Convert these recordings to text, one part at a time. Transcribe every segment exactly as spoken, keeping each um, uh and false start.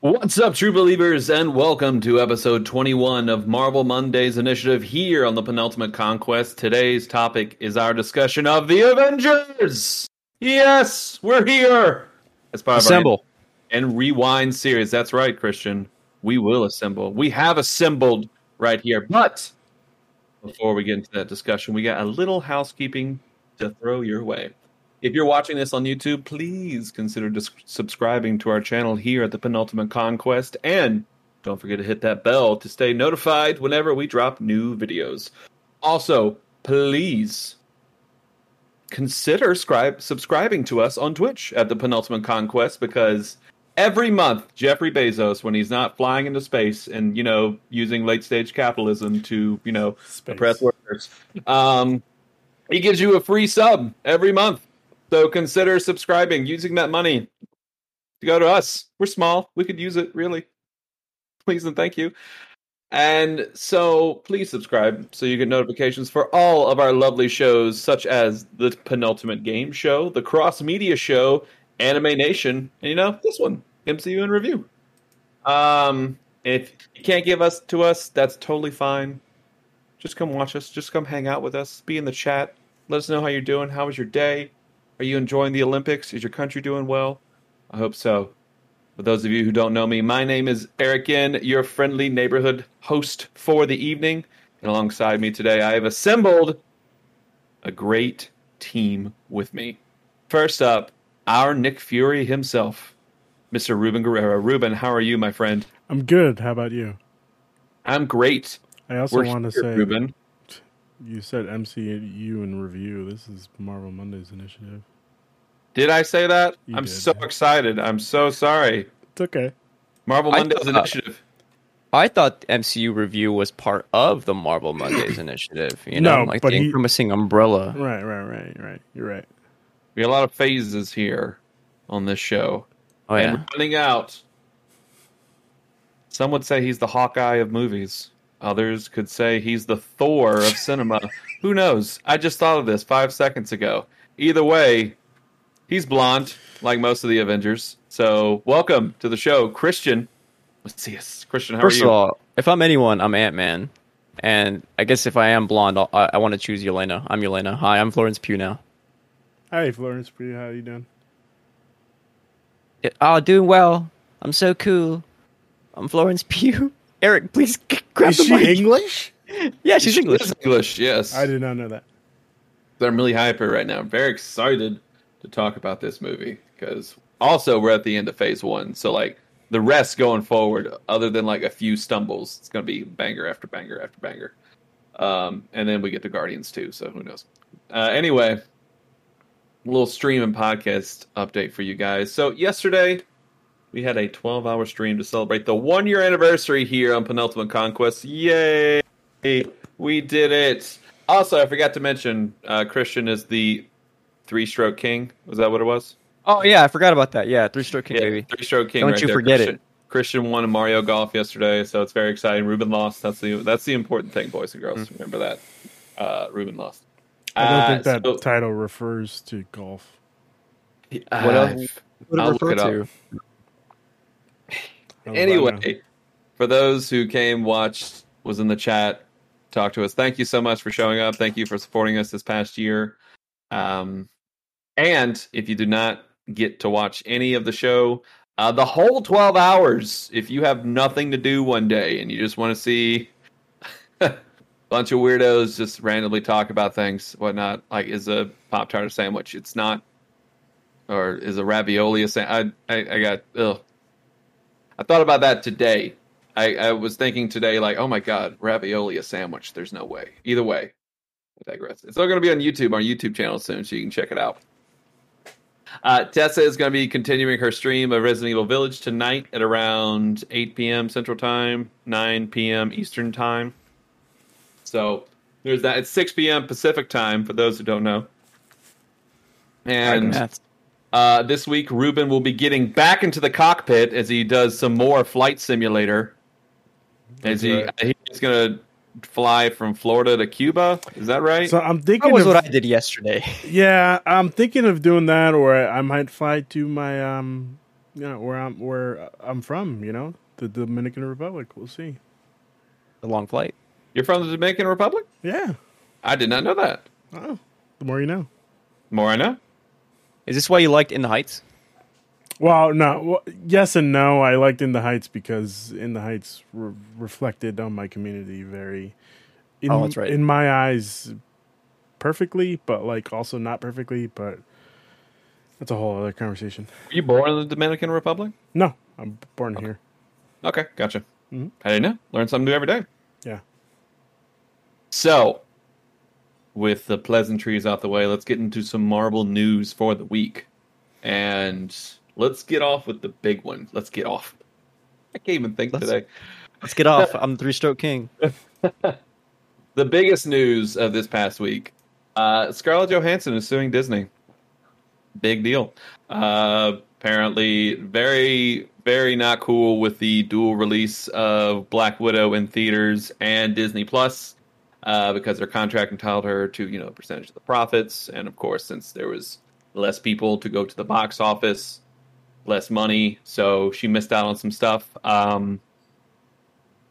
What's up, true believers, and welcome to episode twenty-one of Marvel Monday's Initiative here on the Penultimate Conquest. Today's topic is our discussion of the Avengers. Yes, we're here. As part Assemble. Of our and Rewind series. That's right, Christian. We will assemble. We have assembled right here. But before we get into that discussion, we got a little housekeeping to throw your way. If you're watching this on YouTube, please consider dis- subscribing to our channel here at the Penultimate Conquest. And don't forget to hit that bell to stay notified whenever we drop new videos. Also, please consider scri- subscribing to us on Twitch at the Penultimate Conquest, because every month, Jeffrey Bezos, when he's not flying into space and, you know, using late-stage capitalism to, you know, space. oppress workers, um, he gives you a free sub every month. So consider subscribing, using that money to go to us. We're small. We could use it, really. Please and thank you. And so please subscribe so you get notifications for all of our lovely shows, such as the Penultimate Game Show, the Cross Media Show, Anime Nation, and, you know, this one, M C U in Review. Um, if you can't give us to us, that's totally fine. Just come watch us. Just come hang out with us. Be in the chat. Let us know how you're doing. How was your day? Are you enjoying the Olympics? Is your country doing well? I hope so. For those of you who don't know me, my name is Eric N., your friendly neighborhood host for the evening. And alongside me today, I have assembled a great team with me. First up, our Nick Fury himself, Mister Ruben Guerrero. Ruben, how are you, my friend? I'm good. How about you? I'm great. I also We're want here, to say, Ruben. You said M C U in Review. This is Marvel Monday's Initiative. Did I say that? You I'm did. so excited. I'm so sorry. It's okay. Marvel Monday's I thought, Initiative. I thought M C U Review was part of the Marvel Monday's Initiative. You know, no, like but the encompassing he, umbrella. Right, right, right, right. You're right. We have a lot of phases here on this show. Oh, and yeah. we're running out. Some would say he's the Hawkeye of movies. Others could say he's the Thor of cinema. Who knows? I just thought of this five seconds ago. Either way, he's blonde, like most of the Avengers. So welcome to the show, Christian. Let's see us. Christian, how First are you? First of all, if I'm anyone, I'm Ant-Man. And I guess if I am blonde, I'll, I, I want to choose Yelena. I'm Yelena. Hi, I'm Florence Pugh now. Hi, Florence Pugh. How are you doing? Oh, doing well. I'm so cool. I'm Florence Pugh. Eric, please grab Is the mic. Is she English? Yeah, she's she English. Is English, yes. I did not know that. I'm really hyper right now. I'm very excited to talk about this movie, because also we're at the end of phase one. So, like, the rest going forward, other than, like, a few stumbles, it's going to be banger after banger after banger. Um, and then we get to Guardians, too, so who knows. Uh, anyway, a little stream and podcast update for you guys. So, yesterday, we had a twelve-hour stream to celebrate the one-year anniversary here on Penultimate Conquest. Yay! We did it! Also, I forgot to mention, uh, Christian is the three-stroke king. Was that what it was? Oh, yeah, I forgot about that. Yeah, three-stroke king, yeah, baby. Three-stroke king Don't right you there. forget Christian, it. Christian won in Mario Golf yesterday, so it's very exciting. Ruben lost. That's the that's the important thing, boys and girls. Mm-hmm. Remember that. Uh, Ruben lost. I don't uh, think that so, title refers to golf. Uh, what else would it I'll refer it to? Anyway, for those who came, watched, was in the chat, talked to us, thank you so much for showing up. Thank you for supporting us this past year. Um, and if you do not get to watch any of the show, uh, the whole twelve hours, if you have nothing to do one day and you just want to see a bunch of weirdos just randomly talk about things, whatnot, like is a Pop-Tart a sandwich? It's not. Or is a ravioli a sandwich? I, I, I got, ugh. I thought about that today. I, I was thinking today, like, oh my god, ravioli a sandwich. There's no way. Either way, I digress. It's all going to be on YouTube, our YouTube channel soon, so you can check it out. Uh, Tessa is going to be continuing her stream of Resident Evil Village tonight at around eight p.m. Central Time, nine p.m. Eastern Time. So there's that. It's six p.m. Pacific Time, for those who don't know. And That's- Uh, this week, Ruben will be getting back into the cockpit as he does some more flight simulator. As he, right. He's going to fly from Florida to Cuba. Is that right? So I'm thinking that was of, what I did yesterday. Yeah, I'm thinking of doing that, or I might fly to my um, Yeah, where I'm where I'm from, you know, the Dominican Republic. We'll see. A long flight. You're from the Dominican Republic? Yeah. I did not know that. Oh, the more you know. The more I know. Is this why you liked In the Heights? Well, no. Well, yes and no. I liked In the Heights because In the Heights re- reflected on my community very, in, oh, that's right. in my eyes, perfectly, but like also not perfectly, but that's a whole other conversation. Were you born in the Dominican Republic? No, I'm born okay. here. Okay, gotcha. Mm-hmm. I didn't know. Learn something new every day. Yeah. So, with the pleasantries out the way, let's get into some Marvel news for the week. And let's get off with the big one. Let's get off. I can't even think let's, today. Let's get off. I'm the three-stroke king. The biggest news of this past week. Uh, Scarlett Johansson is suing Disney. Big deal. Uh, apparently, very, very not cool with the dual release of Black Widow in theaters and Disney Plus. Uh, because their contract entitled her to, you know, a percentage of the profits. And, of course, since there was less people to go to the box office, less money, so she missed out on some stuff. Um,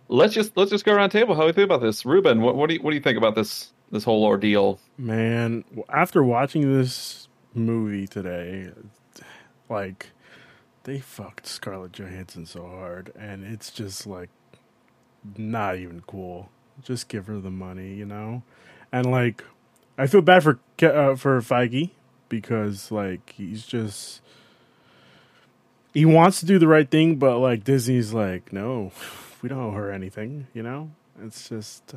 let's just let's just go around the table. How do you think about this? Ruben, what, what, do you, what do you think about this this whole ordeal? Man, after watching this movie today, like, they fucked Scarlett Johansson so hard. And it's just, like, not even cool. Just give her the money, you know? And, like, I feel bad for uh, for Feige because, like, he's just... He wants to do the right thing, but, like, Disney's like, no, we don't owe her anything, you know? It's just...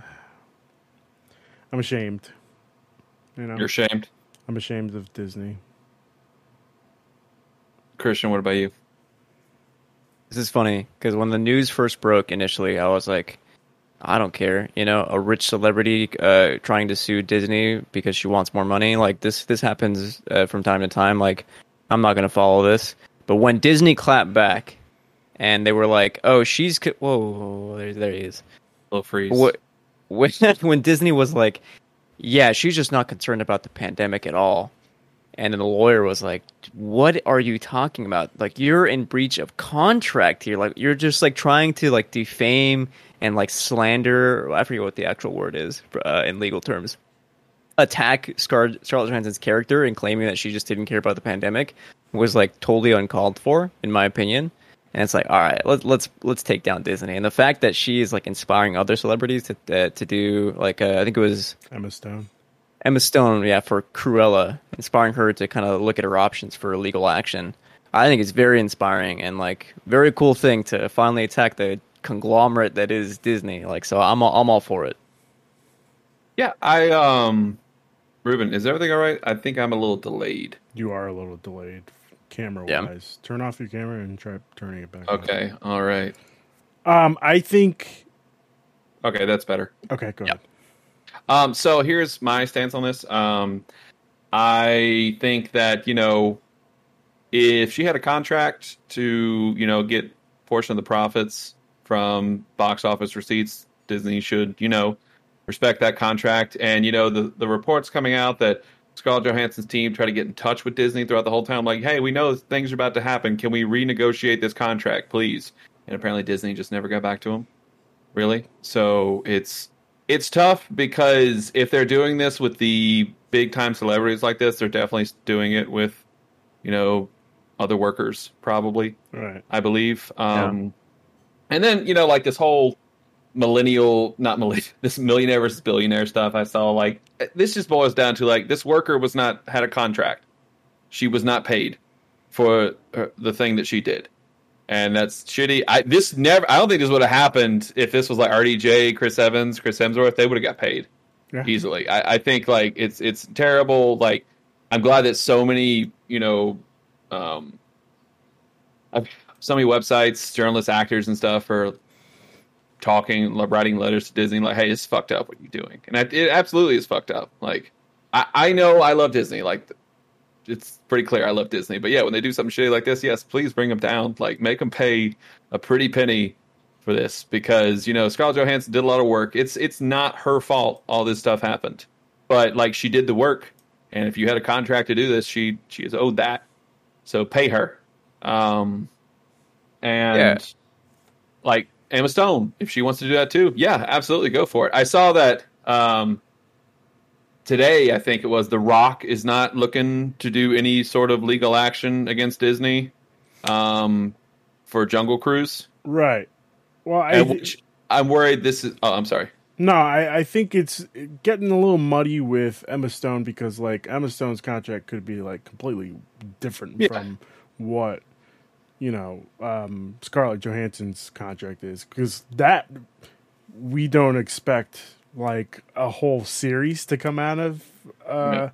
I'm ashamed. You know? You're ashamed? I'm ashamed of Disney. Christian, what about you? This is funny because when the news first broke initially, I was like... I don't care, you know, a rich celebrity uh, trying to sue Disney because she wants more money. Like, this this happens uh, from time to time. Like, I'm not going to follow this. But when Disney clapped back and they were like, oh, she's... Co- whoa, whoa, whoa, there, there he is. A little freeze. What, when, when Disney was like, yeah, she's just not concerned about the pandemic at all. And then the lawyer was like, what are you talking about? Like, you're in breach of contract here. Like, you're just, like, trying to, like, defame... and like slander, I forget what the actual word is uh, in legal terms, attack Scar- Scarlett Johansson's character and claiming that she just didn't care about the pandemic was like totally uncalled for, in my opinion. And it's like, all right, let's let's let's take down Disney. And the fact that she is like inspiring other celebrities to uh, to do like uh, I think it was Emma Stone, Emma Stone, yeah, for Cruella, inspiring her to kind of look at her options for legal action. I think it's very inspiring and like very cool thing to finally attack the conglomerate that is Disney. Like, so I'm all, I'm all for it. Yeah, I um, Ruben, is everything all right? I think I'm a little delayed. You are a little delayed, camera wise. Yeah. Turn off your camera and try turning it back. Okay, on. All right. Um, I think. Okay, that's better. Okay, go yeah. ahead. Um, so here's my stance on this. Um, I think that you know, if she had a contract to you know get a portion of the profits from box office receipts, Disney should, you know, respect that contract. And, you know, the, the reports coming out that Scarlett Johansson's team tried to get in touch with Disney throughout the whole time, like, hey, we know things are about to happen. Can we renegotiate this contract, please? And apparently Disney just never got back to them, really. So it's it's tough because if they're doing this with the big-time celebrities like this, they're definitely doing it with, you know, other workers, probably, right. I believe. Um yeah. And then, you know, like this whole millennial, not millennial, this millionaire versus billionaire stuff I saw, like, this just boils down to, like, this worker was not, had a contract. She was not paid for her, the thing that she did. And that's shitty. I this never, I don't think this would have happened if this was like R D J, Chris Evans, Chris Hemsworth. They would have got paid yeah. easily. I, I think, like, it's it's terrible. Like, I'm glad that so many, you know, um, I've, so many websites, journalists, actors, and stuff are talking, writing letters to Disney, like, "Hey, it's fucked up what you're doing," and it absolutely is fucked up. Like, I, I know I love Disney, like, it's pretty clear I love Disney, but yeah, when they do something shitty like this, yes, please bring them down, like, make them pay a pretty penny for this because you know Scarlett Johansson did a lot of work. It's it's not her fault all this stuff happened, but like she did the work, and if you had a contract to do this, she she is owed that, so pay her. Um, and yeah. like Emma Stone, if she wants to do that too, yeah, absolutely, go for it. I saw that um, today. I think it was The Rock is not looking to do any sort of legal action against Disney um, for Jungle Cruise, right? Well, I, which, I'm worried. This is. Oh, I'm sorry. No, I, I think it's getting a little muddy with Emma Stone because, like, Emma Stone's contract could be, like, completely different yeah. from what, you know, um, Scarlett Johansson's contract is. Because that, we don't expect, like, a whole series to come out of, uh, no.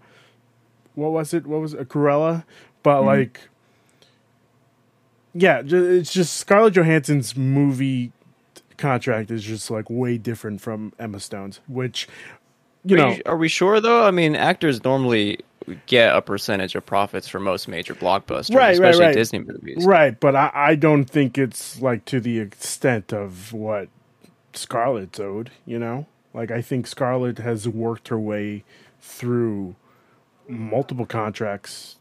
what was it? What was it? Cruella? But, mm-hmm. like, yeah, it's just Scarlett Johansson's movie contract is just like way different from Emma Stone's, which you know. Are, you, are we sure though? I mean, actors normally get a percentage of profits for most major blockbusters, right, especially right, right. Disney movies, right? But I, I don't think it's like to the extent of what Scarlett's owed. You know, like I think Scarlett has worked her way through multiple contracts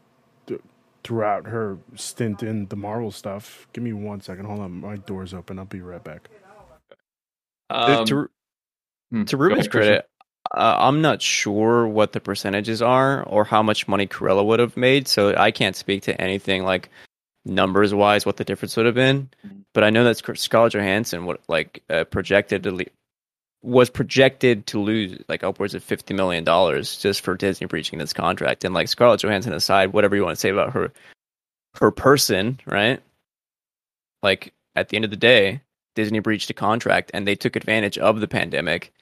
th- throughout her stint in the Marvel stuff. Give me one second. Hold on, my door's open. I'll be right back. Um, to to Ruben's credit, uh, I'm not sure what the percentages are or how much money Cruella would have made, so I can't speak to anything like numbers wise what the difference would have been. But I know that Scarlett Johansson would like uh, projected to le- was projected to lose like upwards of fifty million dollars just for Disney breaching this contract. And like Scarlett Johansson aside, whatever you want to say about her her person, right? Like at the end of the day, Disney breached a contract, and they took advantage of the pandemic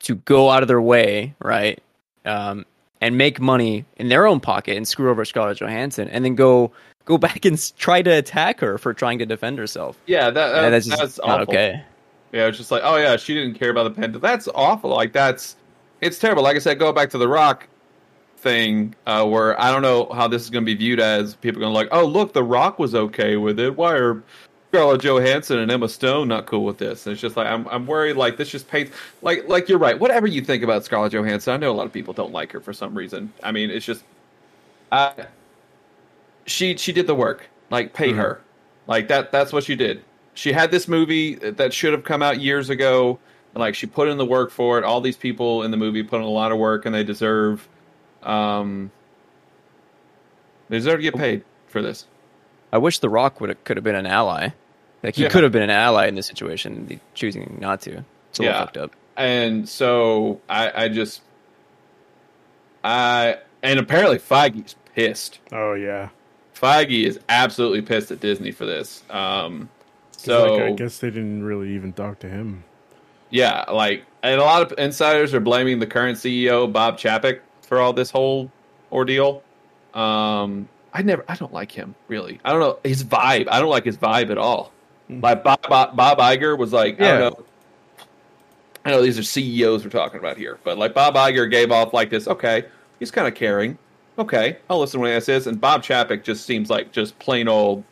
to go out of their way, right, um, and make money in their own pocket and screw over Scarlett Johansson, and then go go back and try to attack her for trying to defend herself. Yeah, that, that, that's, that's awful. Not okay. Yeah, it's just like, oh yeah, she didn't care about the pandemic. That's awful. Like that's it's terrible. Like I said, go back to the Rock thing uh, where I don't know how this is going to be viewed as people going to like, oh look, the Rock was okay with it. Why are Scarlett Johansson and Emma Stone not cool with this? And it's just like I'm I'm worried like this just paints like like you're right. Whatever you think about Scarlett Johansson, I know a lot of people don't like her for some reason. I mean, it's just uh, she she did the work. Like pay mm-hmm. her. Like that that's what she did. She had this movie that should have come out years ago. And like she put in the work for it. All these people in the movie put in a lot of work and they deserve um they deserve to get paid for this. I wish The Rock would have, could have been an ally. Like he yeah. could have been an ally in this situation, choosing not to. It's a little yeah. fucked up. And so I, I just, I and apparently Feige's pissed. Oh yeah, Feige is absolutely pissed at Disney for this. Um, so like, I guess they didn't really even talk to him. Yeah, like and a lot of insiders are blaming the current C E O Bob Chapek for all this whole ordeal. Um, I never. I don't like him really. I don't know his vibe. I don't like his vibe at all. Like Bob, Bob, Bob Iger was like, yeah. I don't know. I know these are C E Os we're talking about here, but like Bob Iger gave off like this. Okay, he's kind of caring. Okay, I'll listen to what this is. And Bob Chapek just seems like just plain old.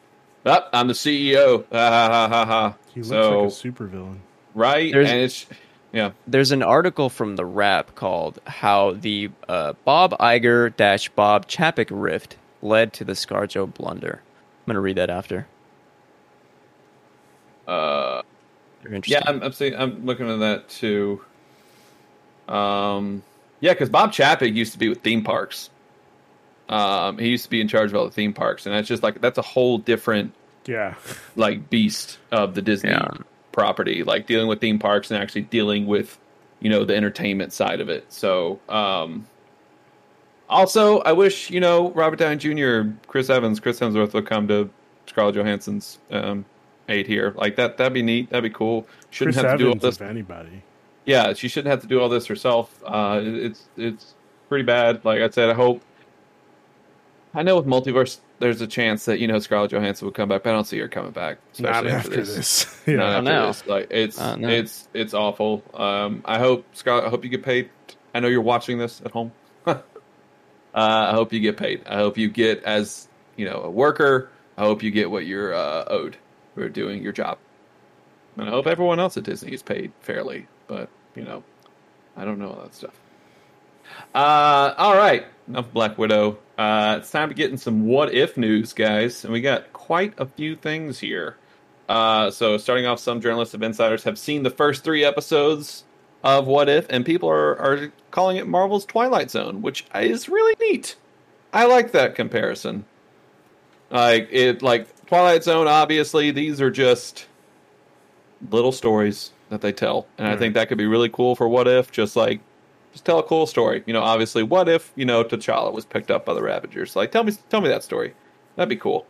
Oh, I'm the C E O. Ha ha ha ha. ha. He looks so, like a supervillain, right? There's, and it's yeah. There's an article from The Wrap called "How the uh, Bob Iger dash Bob Chapek Rift." Led to the ScarJo blunder. I'm going to read that after. Uh, yeah, I'm I'm, seeing, I'm looking at that too. Um, yeah, because Bob Chapek used to be with theme parks. Um, he used to be in charge of all the theme parks, and that's just like that's a whole different, yeah, like beast of the Disney yeah. property. Like dealing with theme parks and actually dealing with, you know, the entertainment side of it. So. Um, Also, I wish, you know, Robert Downey Junior, Chris Evans, Chris Hemsworth would come to Scarlett Johansson's um, aid here. Like, that, that'd be neat. That'd be cool. Shouldn't Chris have to Evans do all this. Anybody. Yeah, she shouldn't have to do all this herself. Uh, it's it's pretty bad. Like I said, I hope. I know with Multiverse, there's a chance that, you know, Scarlett Johansson would come back, but I don't see her coming back. Especially Not after, after this. this. Yeah. Not after this. Like, it's, uh, no. it's, it's awful. Um, I hope, Scarlett, I hope you get paid. I know you're watching this at home. Uh, I hope you get paid. I hope you get, as you know, a worker. I hope you get what you're uh, owed for doing your job, and I hope everyone else at Disney is paid fairly. But you know, I don't know all that stuff. Uh, all right, enough Black Widow. Uh, it's time to get in some what if news, guys, and we got quite a few things here. Uh, so starting off, some journalists and insiders have seen the first three episodes of What If, and people are, are calling it Marvel's Twilight Zone, which is really neat. I like that comparison. Like it, like Twilight Zone. Obviously, these are just little stories that they tell, and mm. I think that could be really cool for What If. Just like, just tell a cool story. You know, obviously, what if you know T'Challa was picked up by the Ravagers? Like, tell me, tell me that story. That'd be cool.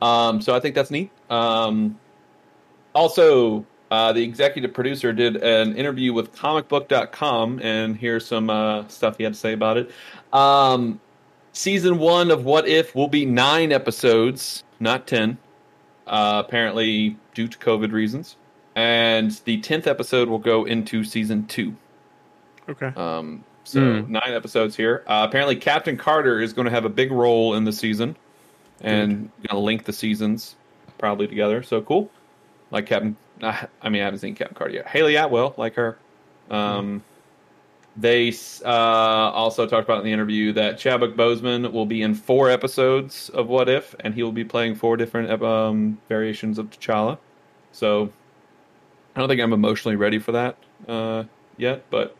Um, so I think that's neat. Um, also, uh, the executive producer did an interview with comic book dot com, and here's some uh, stuff he had to say about it. Um, Season one of What If will be nine episodes, not ten, uh, apparently due to COVID reasons. And the tenth episode will go into Season two. Okay. Um, so mm. nine episodes here. Uh, apparently Captain Carter is going to have a big role in the season and going to link the seasons probably together. So cool. Like Captain... I, I mean, I haven't seen Captain Carter yet. Haley Atwell, like her. Um... Mm. They uh, also talked about in the interview that Chadwick Boseman will be in four episodes of What If, and he will be playing four different um, variations of T'Challa. So I don't think I'm emotionally ready for that uh, yet, but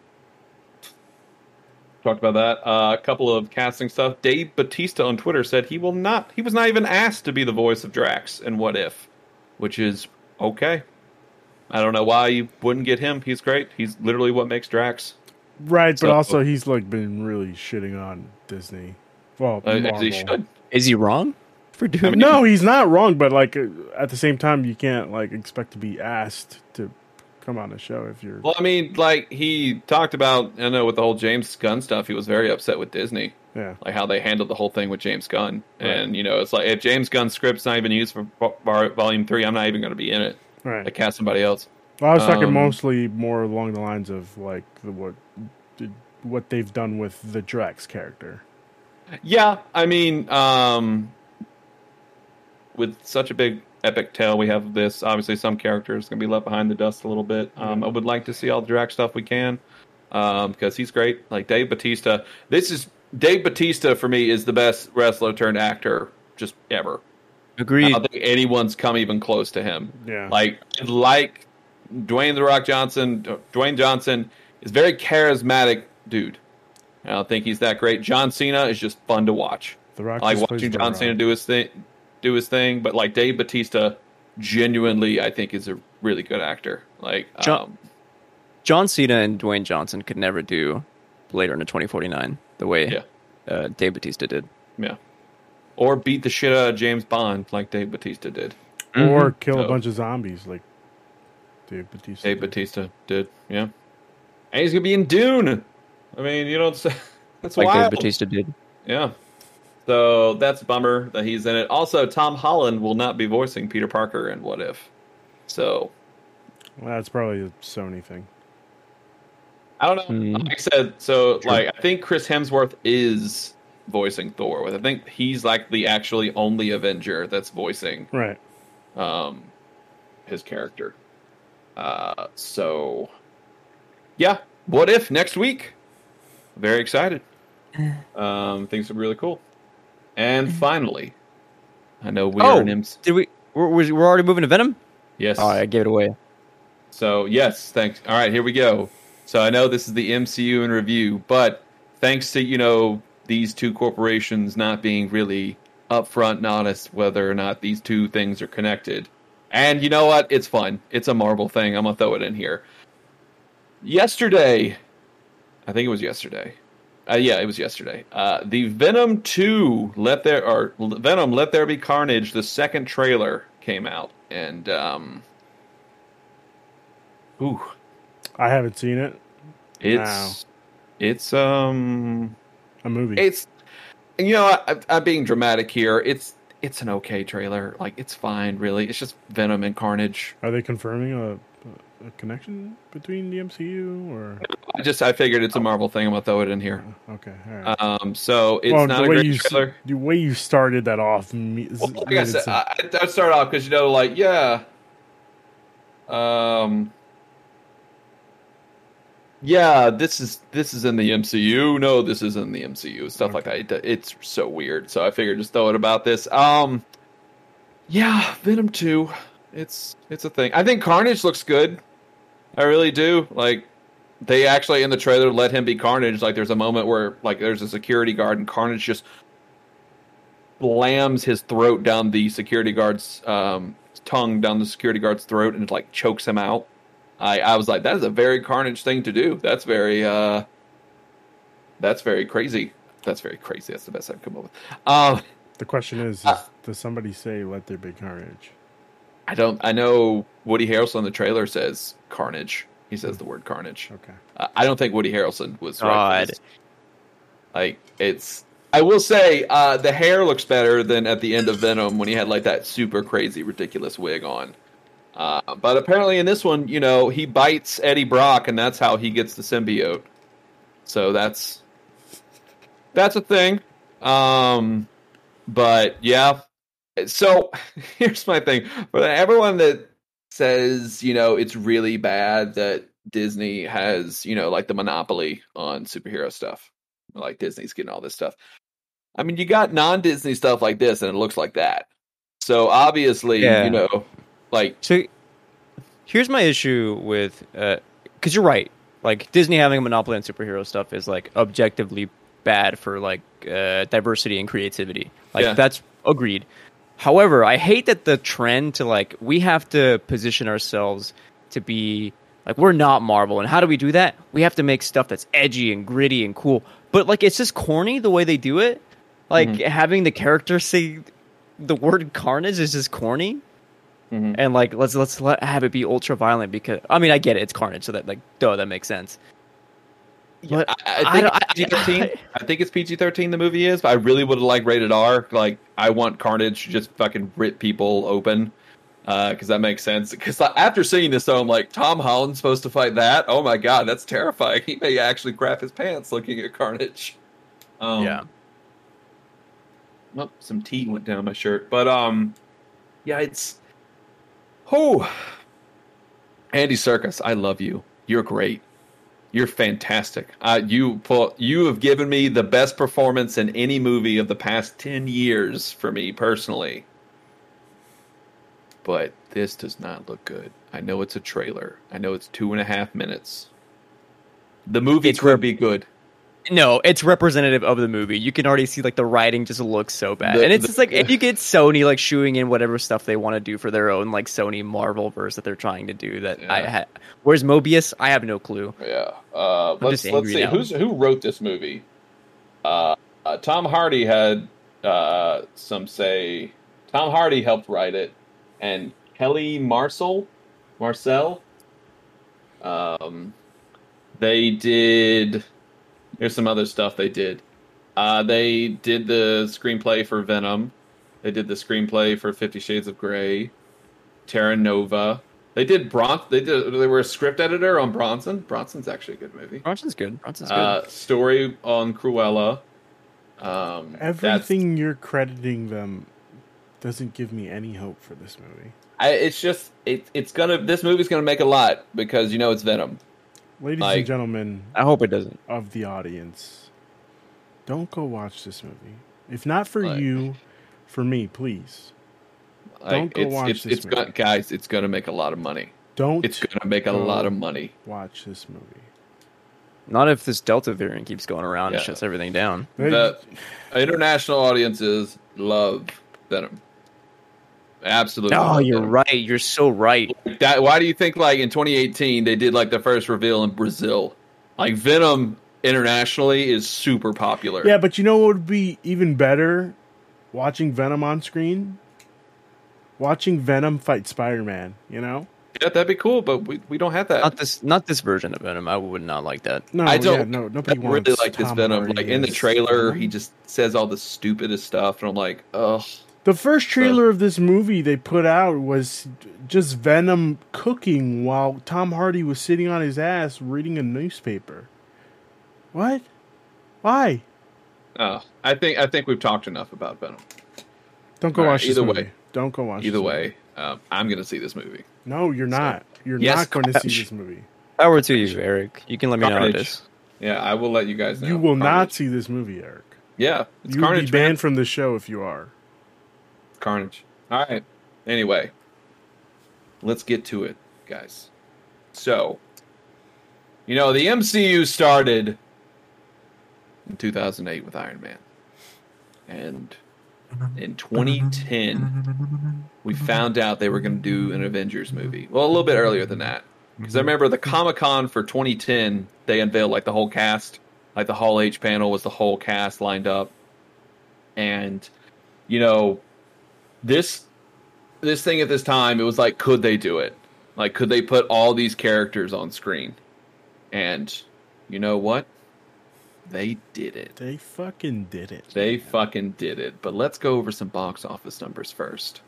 talked about that. Uh, a couple of casting stuff. Dave Bautista on Twitter said he will not. He was not even asked to be the voice of Drax in What If, which is okay. I don't know why you wouldn't get him. He's great. He's literally what makes Drax. Right, but so, also he's like been really shitting on Disney. Well, uh, as he should. Is he wrong for doing? I mean, no, he's not wrong, but like at the same time, you can't like expect to be asked to come on a show if you're. Well, I mean, like he talked about, I know with the whole James Gunn stuff, he was very upset with Disney. Yeah, like how they handled the whole thing with James Gunn, right. And you know, it's like if James Gunn's script's not even used for Volume Three, I'm not even going to be in it. Right, I cast somebody else. Well, I was talking um, mostly more along the lines of like the, what what they've done with the Drax character. Yeah, I mean, um, with such a big epic tale we have of this, obviously some characters can be left behind the dust a little bit. Um, I would like to see all the Drax stuff we can because um, he's great. Like Dave Bautista, this is Dave Bautista for me is the best wrestler turned actor just ever. Agreed. I don't think anyone's come even close to him. Yeah, like like. Dwayne The Rock Johnson, Dwayne Johnson is a very charismatic dude. I don't think he's that great. John Cena is just fun to watch. The Rock I like watching John Cena do his thing, do his thing. But like Dave Bautista, genuinely, I think is a really good actor. Like John, um, John Cena and Dwayne Johnson could never do Later into twenty forty-nine the way yeah. uh, Dave Bautista did. Yeah, or beat the shit out of James Bond like Dave Bautista did, mm-hmm. or kill so. a bunch of zombies like. Dave Bautista. Dave did. Bautista did, yeah. And he's gonna be in Dune. I mean, you don't say that's like wild. Dave Bautista did, yeah. So that's a bummer that he's in it. Also, Tom Holland will not be voicing Peter Parker in What If. So well, that's probably a Sony thing. I don't know. Mm. Like I said, so True. like I think Chris Hemsworth is voicing Thor. I think he's like the actually only Avenger that's voicing right um his character. Uh, so, yeah. What If next week? Very excited. Um, things are really cool. And finally, I know we oh, are Nims. Did we? We're, we're already moving to Venom. Yes. All right, I gave it away. So yes, thanks. All right, here we go. So I know this is the M C U in review, but thanks to you know these two corporations not being really upfront and honest whether or not these two things are connected. And you know what? It's fun. It's a Marvel thing. I'm going to throw it in here. Yesterday, I think it was yesterday. Uh, yeah, it was yesterday. Uh, the Venom two, Let There or Venom Let There Be Carnage, the second trailer came out. And, um... Ooh. I haven't seen it. It's... Wow. It's, um... a movie. It's... You know, I, I'm being dramatic here. It's... It's an okay trailer. Like, it's fine, really. It's just Venom and Carnage. Are they confirming a, a connection between the M C U? Or no, I just I figured it's a Marvel thing. I'm going to throw it in here. Okay. All right. Um, so it's well, not a great you, trailer. The way you started that off. Me, well, like I said, I, I started off because, you know, like, yeah. Um... Yeah, this is this is in the M C U. No, this is in the M C U. Stuff okay. like that. It, it's so weird. So I figured just throw it about this. Um, yeah, Venom two. it's it's a thing. I think Carnage looks good. I really do. Like, they actually in the trailer let him be Carnage. Like, there's a moment where like there's a security guard and Carnage just slams his throat down the security guard's um, tongue down the security guard's throat and like chokes him out. I, I was like, that is a very Carnage thing to do. That's very uh, that's very crazy. That's very crazy. That's the best I've come up with. Um, the question is, is uh, does somebody say "Let There Be Carnage"? I don't. I know Woody Harrelson in the trailer says "Carnage." He says the word "Carnage." Okay. Uh, I don't think Woody Harrelson was right. God. Like it's. I will say uh, the hair looks better than at the end of Venom when he had like that super crazy ridiculous wig on. Uh, but apparently in this one, you know, he bites Eddie Brock, and that's how he gets the symbiote. So that's. That's a thing. Um, but, yeah. So, here's my thing. For everyone that says, you know, it's really bad that Disney has, you know, like the monopoly on superhero stuff. Like, Disney's getting all this stuff. I mean, you got non-Disney stuff like this, and it looks like that. So, obviously, yeah. you know, like... So, here's my issue with... Uh, 'cause you're right. Like, Disney having a monopoly on superhero stuff is, like, objectively... bad for like uh, diversity and creativity. Like yeah. that's agreed. However, I hate that the trend to like we have to position ourselves to be like we're not Marvel, and how do we do that? We have to make stuff that's edgy and gritty and cool. But like it's just corny the way they do it. Like mm-hmm. having the character say the word Carnage is just corny. Mm-hmm. And like let's let's let, have it be ultra violent because I mean I get it, it's Carnage, so that like duh that makes sense. Yeah, I, I think P G thirteen. I think it's P G thirteen. The movie is, but I really would have liked rated R. Like, I want Carnage to just fucking rip people open, because uh, that makes sense. Because after seeing this, though, I'm like, Tom Holland's supposed to fight that? Oh my god, that's terrifying. He may actually crap his pants looking at Carnage. Um, yeah. Well, some tea went down my shirt, but um, yeah, it's oh, Andy Serkis, I love you. You're great. You're fantastic. Uh, you pull, you have given me the best performance in any movie of the past ten years for me personally. But this does not look good. I know it's a trailer. I know it's two and a half minutes. The movie could rep- be good. No, it's representative of the movie. You can already see like the writing just looks so bad. The, and it's the, just like if you get Sony like shooing in whatever stuff they want to do for their own like Sony Marvel verse that they're trying to do that yeah. I ha- where's Mobius? I have no clue. Yeah. Uh, let's let's see now. Who's who wrote this movie? Uh, uh, Tom Hardy had uh, some say Tom Hardy helped write it and Kelly Marcel Marcel um they did Here's some other stuff they did. Uh, they did the screenplay for Venom. They did the screenplay for Fifty Shades of Grey, Terra Nova. They did Bron. They did. They were a script editor on Bronson. Bronson's actually a good movie. Bronson's good. Bronson's good. Uh, story on Cruella. Um, Everything you're crediting them doesn't give me any hope for this movie. I, it's just it, it's gonna. This movie's gonna make a lot because you know it's Venom. Ladies like, and gentlemen, I hope it doesn't. Of the audience, don't go watch this movie. If not for like, you, for me, please. Like, don't go it's, watch it's, this it's movie. Got, guys, it's going to make a lot of money. Don't. It's going to make a lot of money. Watch this movie. Not if this Delta variant keeps going around yeah. and shuts everything down. The international audiences love Venom. Absolutely. Oh, you're right. You're so right. That, why do you think, like, in twenty eighteen, they did, like, the first reveal in Brazil? Like, Venom internationally is super popular. Yeah, but you know what would be even better? Watching Venom on screen? Watching Venom fight Spider-Man, you know? Yeah, that'd be cool, but we, we don't have that. Not this not this version of Venom. I would not like that. No, I don't. Yeah, no, nobody I wants really like Tom this Venom. Hardy like, in the trailer, he just says all the stupidest stuff, and I'm like, ugh. The first trailer of this movie they put out was just Venom cooking while Tom Hardy was sitting on his ass reading a newspaper. What? Why? Oh, I think I think we've talked enough about Venom. Don't go All watch right, this either movie. Way. Don't go watch either this way. Um, I'm going to see this movie. No, you're so, not. You're yes, not going to see this movie. Power to you, Eric. You can let me Carnage. know how it is. Yeah, I will let you guys know. You will Carnage. not see this movie, Eric. Yeah, it's you Carnage. You'll be banned man. from the show if you are. Carnage. All right. Anyway, let's get to it, guys. So, you know, the M C U started in two thousand eight with Iron Man. And in twenty ten, we found out they were going to do an Avengers movie. Well, a little bit earlier than that. Because I remember the Comic-Con for twenty ten, they unveiled, like, the whole cast. Like, the Hall H panel was the whole cast lined up. And, you know, this this thing at this time, it was like, could they do it? Like, could they put all these characters on screen? And, you know what? They did it. They fucking did it. They man. fucking did it. But let's go over some box office numbers first.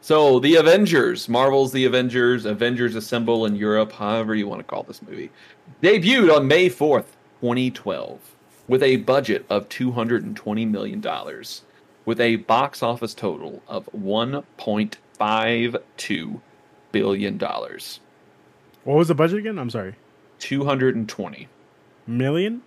So, The Avengers, Marvel's The Avengers, Avengers Assemble in Europe, however you want to call this movie, debuted on May fourth, twenty twelve, with a budget of two hundred twenty million dollars, with a box office total of one point five two billion dollars. What was the budget again? I'm sorry. two hundred twenty million dollars?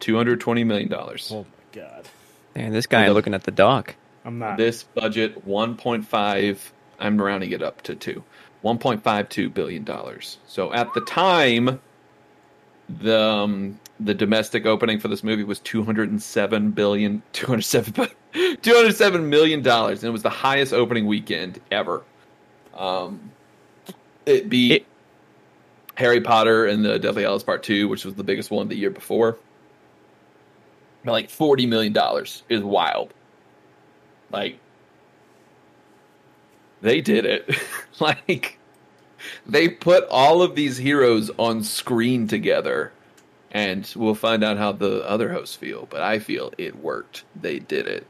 two hundred twenty million dollars. Oh, my God. Man, this guy looking at the dock. I'm not. This budget, one point five, I'm rounding it up to two. one point five two billion dollars. So at the time, the um, the domestic opening for this movie was two hundred seven billion dollars. two hundred seven, two hundred seven million dollars. And it was the highest opening weekend ever. Um, it beat it, Harry Potter and the Deathly Hallows Part Two, which was the biggest one the year before. Like forty million dollars is wild. Like, they did it. Like, they put all of these heroes on screen together, and we'll find out how the other hosts feel, but I feel it worked. They did it.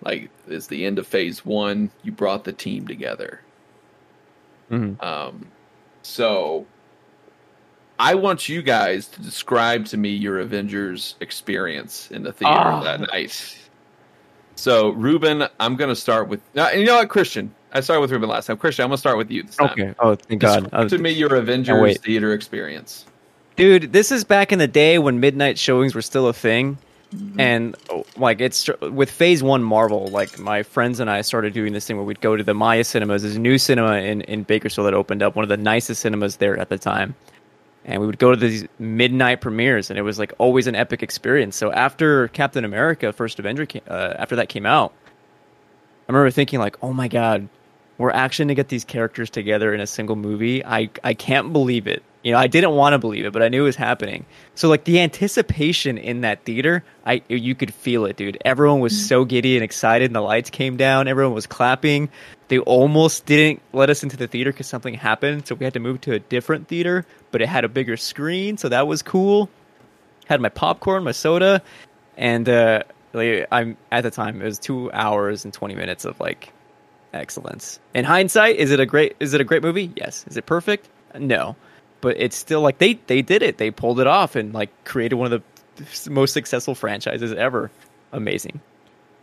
Like, it's the end of phase one. You brought the team together. Mm-hmm. Um, so, I want you guys to describe to me your Avengers experience in the theater oh. that night. So, Ruben, I'm going to start with... Uh, you know what, Christian? I started with Ruben last time. Christian, I'm going to start with you this time. Okay. Oh, thank Describe God. to me your Avengers theater experience. Dude, this is back in the day when midnight showings were still a thing. Mm-hmm. And, like, it's... With Phase one Marvel, like, my friends and I started doing this thing where we'd go to the Maya Cinemas. There's a new cinema in, in Bakersfield that opened up. One of the nicest cinemas there at the time. And we would go to these midnight premieres, and it was like always an epic experience. So after Captain America: First Avenger, came, uh, after that came out, I remember thinking like, "Oh my God, we're actually gonna get these characters together in a single movie." I I can't believe it. You know, I didn't want to believe it, but I knew it was happening. So like the anticipation in that theater, I you could feel it, dude. Everyone was so giddy and excited, and the lights came down. Everyone was clapping. They almost didn't let us into the theater because something happened, so we had to move to a different theater, but it had a bigger screen, so that was cool. Had my popcorn, my soda, and uh, like, I'm at the time it was two hours and twenty minutes of like excellence. In hindsight, is it a great is it a great movie? Yes. Is it perfect? No, but it's still like they they did it, they pulled it off, and like created one of the most successful franchises ever. Amazing.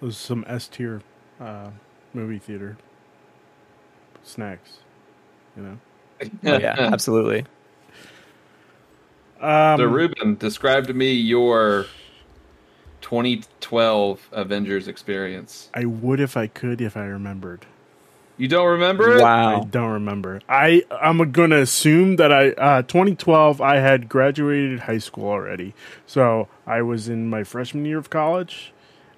It was some S tier uh, movie theater. Snacks, you know. Oh, yeah, absolutely. Um, so, Ruben, describe to me your twenty twelve Avengers experience. I would if I could, if I remembered. You don't remember it? Wow, I don't remember. I I'm gonna assume that I uh, twenty twelve I had graduated high school already, so I was in my freshman year of college,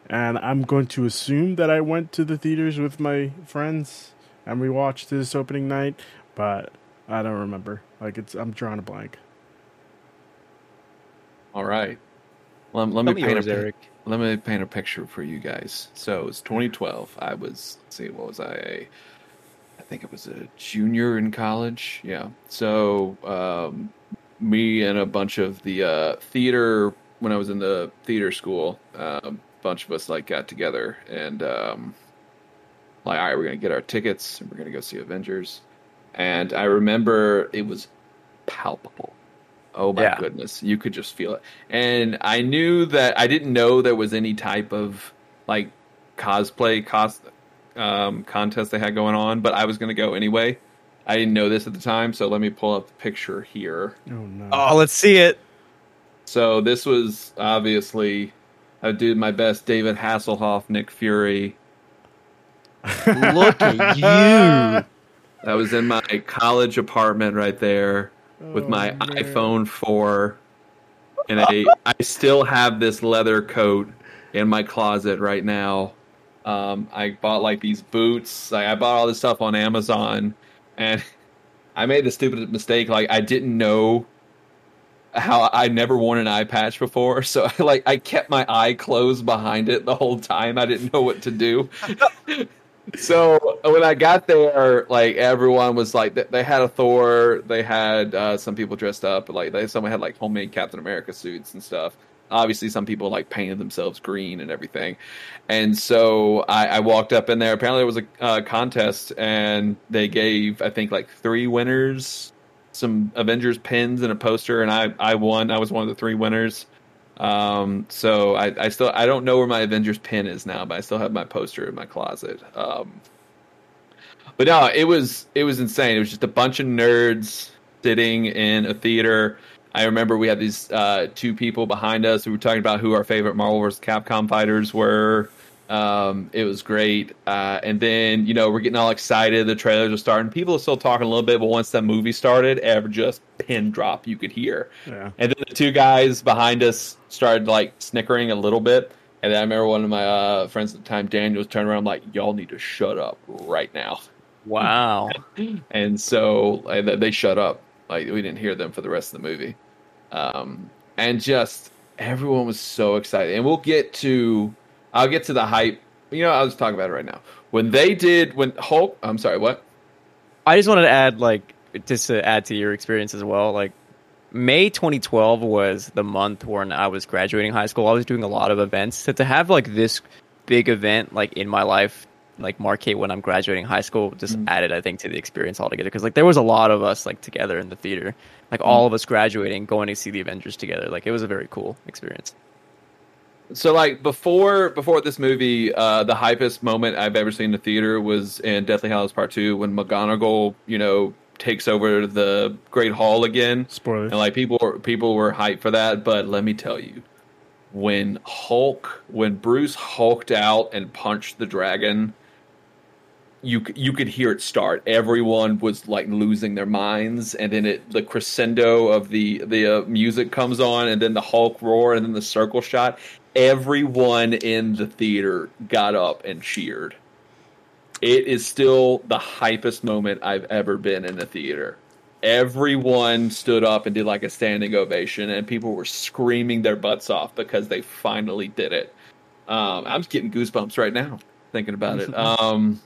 and I'm going to assume that I went to the theaters with my friends. And we watched this opening night, but I don't remember. Like it's, I'm drawing a blank. All right, well, let me, me paint yours, a, Eric. Let me paint a picture for you guys. So it's twenty twelve. I was, let's see, what was I? I think it was a junior in college. Yeah. So um, me and a bunch of the uh, theater when I was in the theater school, uh, a bunch of us like got together and. Um, Like, all right, we're going to get our tickets, and we're going to go see Avengers. And I remember it was palpable. Oh, my yeah. goodness. You could just feel it. And I knew that... I didn't know there was any type of, like, cosplay cos, um, contest they had going on, but I was going to go anyway. I didn't know this at the time, so let me pull up the picture here. Oh, no. Oh, let's see it. So this was, obviously... I did my best David Hasselhoff, Nick Fury... Look at you. I was in my college apartment right there with my oh, iPhone four, and I, I still have this leather coat in my closet right now. Um, I bought like these boots. Like, I bought all this stuff on Amazon, and I made the stupid mistake. Like, I didn't know how I never worn an eye patch before, so I, like I kept my eye closed behind it the whole time. I didn't know what to do. So when I got there, like everyone was like, they had a Thor, they had uh, some people dressed up, like they someone had like homemade Captain America suits and stuff. Obviously, some people like painted themselves green and everything. And so I, I walked up in there. Apparently, it was a uh, contest, and they gave I think like three winners some Avengers pins and a poster, and I, I won. I was one of the three winners. Um, so I, I still, I don't know where my Avengers pin is now, but I still have my poster in my closet. Um, but no, it was, it was insane. It was just a bunch of nerds sitting in a theater. I remember we had these, uh, two people behind us who were talking about who our favorite Marvel versus. Capcom fighters were. Um, it was great. Uh, and then, you know, we're getting all excited. The trailers are starting. People are still talking a little bit, but once that movie started, ever just pin drop you could hear. Yeah. And then the two guys behind us started like snickering a little bit, and then I remember one of my uh, friends at the time, Daniel, turned around like, "Y'all need to shut up right now!" Wow! And so uh, they shut up. Like, we didn't hear them for the rest of the movie, um, and just everyone was so excited. And we'll get to, I'll get to the hype. You know, I'll just talk about it right now. When they did, when Hulk, I'm sorry, what? I just wanted to add, like, just to add to your experience as well, like. May twenty twelve was the month when I was graduating high school. I was doing a lot of events. So to have like this big event like in my life, like marquee when I'm graduating high school, just mm-hmm. added, I think, to the experience altogether. Because like there was a lot of us like together in the theater, like mm-hmm. all of us graduating, going to see the Avengers together. Like it was a very cool experience. So like before before this movie, uh, the hypest moment I've ever seen in the theater was in Deathly Hallows Part Two when McGonagall, you know, takes over the Great Hall again. Spoilers. And like people were, people were hyped for that, but let me tell you, when Hulk, when Bruce hulked out and punched the dragon, you you could hear it start. Everyone was like losing their minds, and then it the crescendo of the the uh, music comes on, and then the Hulk roar, and then the circle shot. Everyone in the theater got up and cheered. It is still the hypest moment I've ever been in a theater. Everyone stood up and did like a standing ovation, and people were screaming their butts off because they finally did it. Um, I'm getting goosebumps right now thinking about it. Um,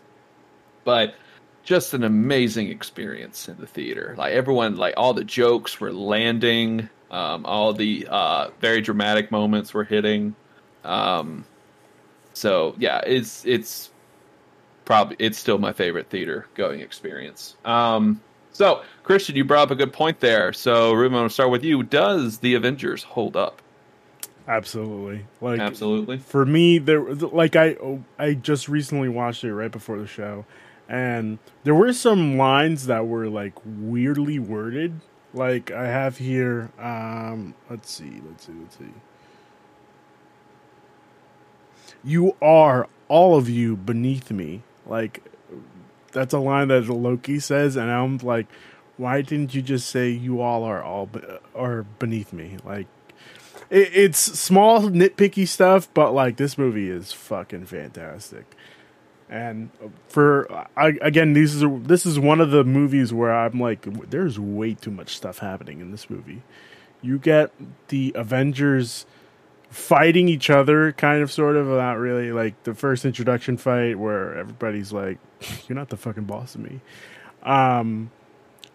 but just an amazing experience in the theater. Like everyone, like all the jokes were landing. Um, all the uh, very dramatic moments were hitting. Um, so yeah, it's it's. Probably it's still my favorite theater going experience. Um, so Christian, you brought up a good point there. So Ruben, I'm gonna start with you. Does the Avengers hold up? Absolutely. Like absolutely. For me, there like I I just recently watched it right before the show, and there were some lines that were like weirdly worded. Like I have here. Um, let's see. Let's see. Let's see. You are all of you beneath me. Like, that's a line that Loki says, and I'm like, why didn't you just say you all are all be- are beneath me? Like, it, it's small nitpicky stuff, but like this movie is fucking fantastic. And for I, again, these are this is one of the movies where I'm like, there's way too much stuff happening in this movie. You get the Avengers fighting each other, kind of, sort of, not really, like the first introduction fight where everybody's like, you're not the fucking boss of me. Um,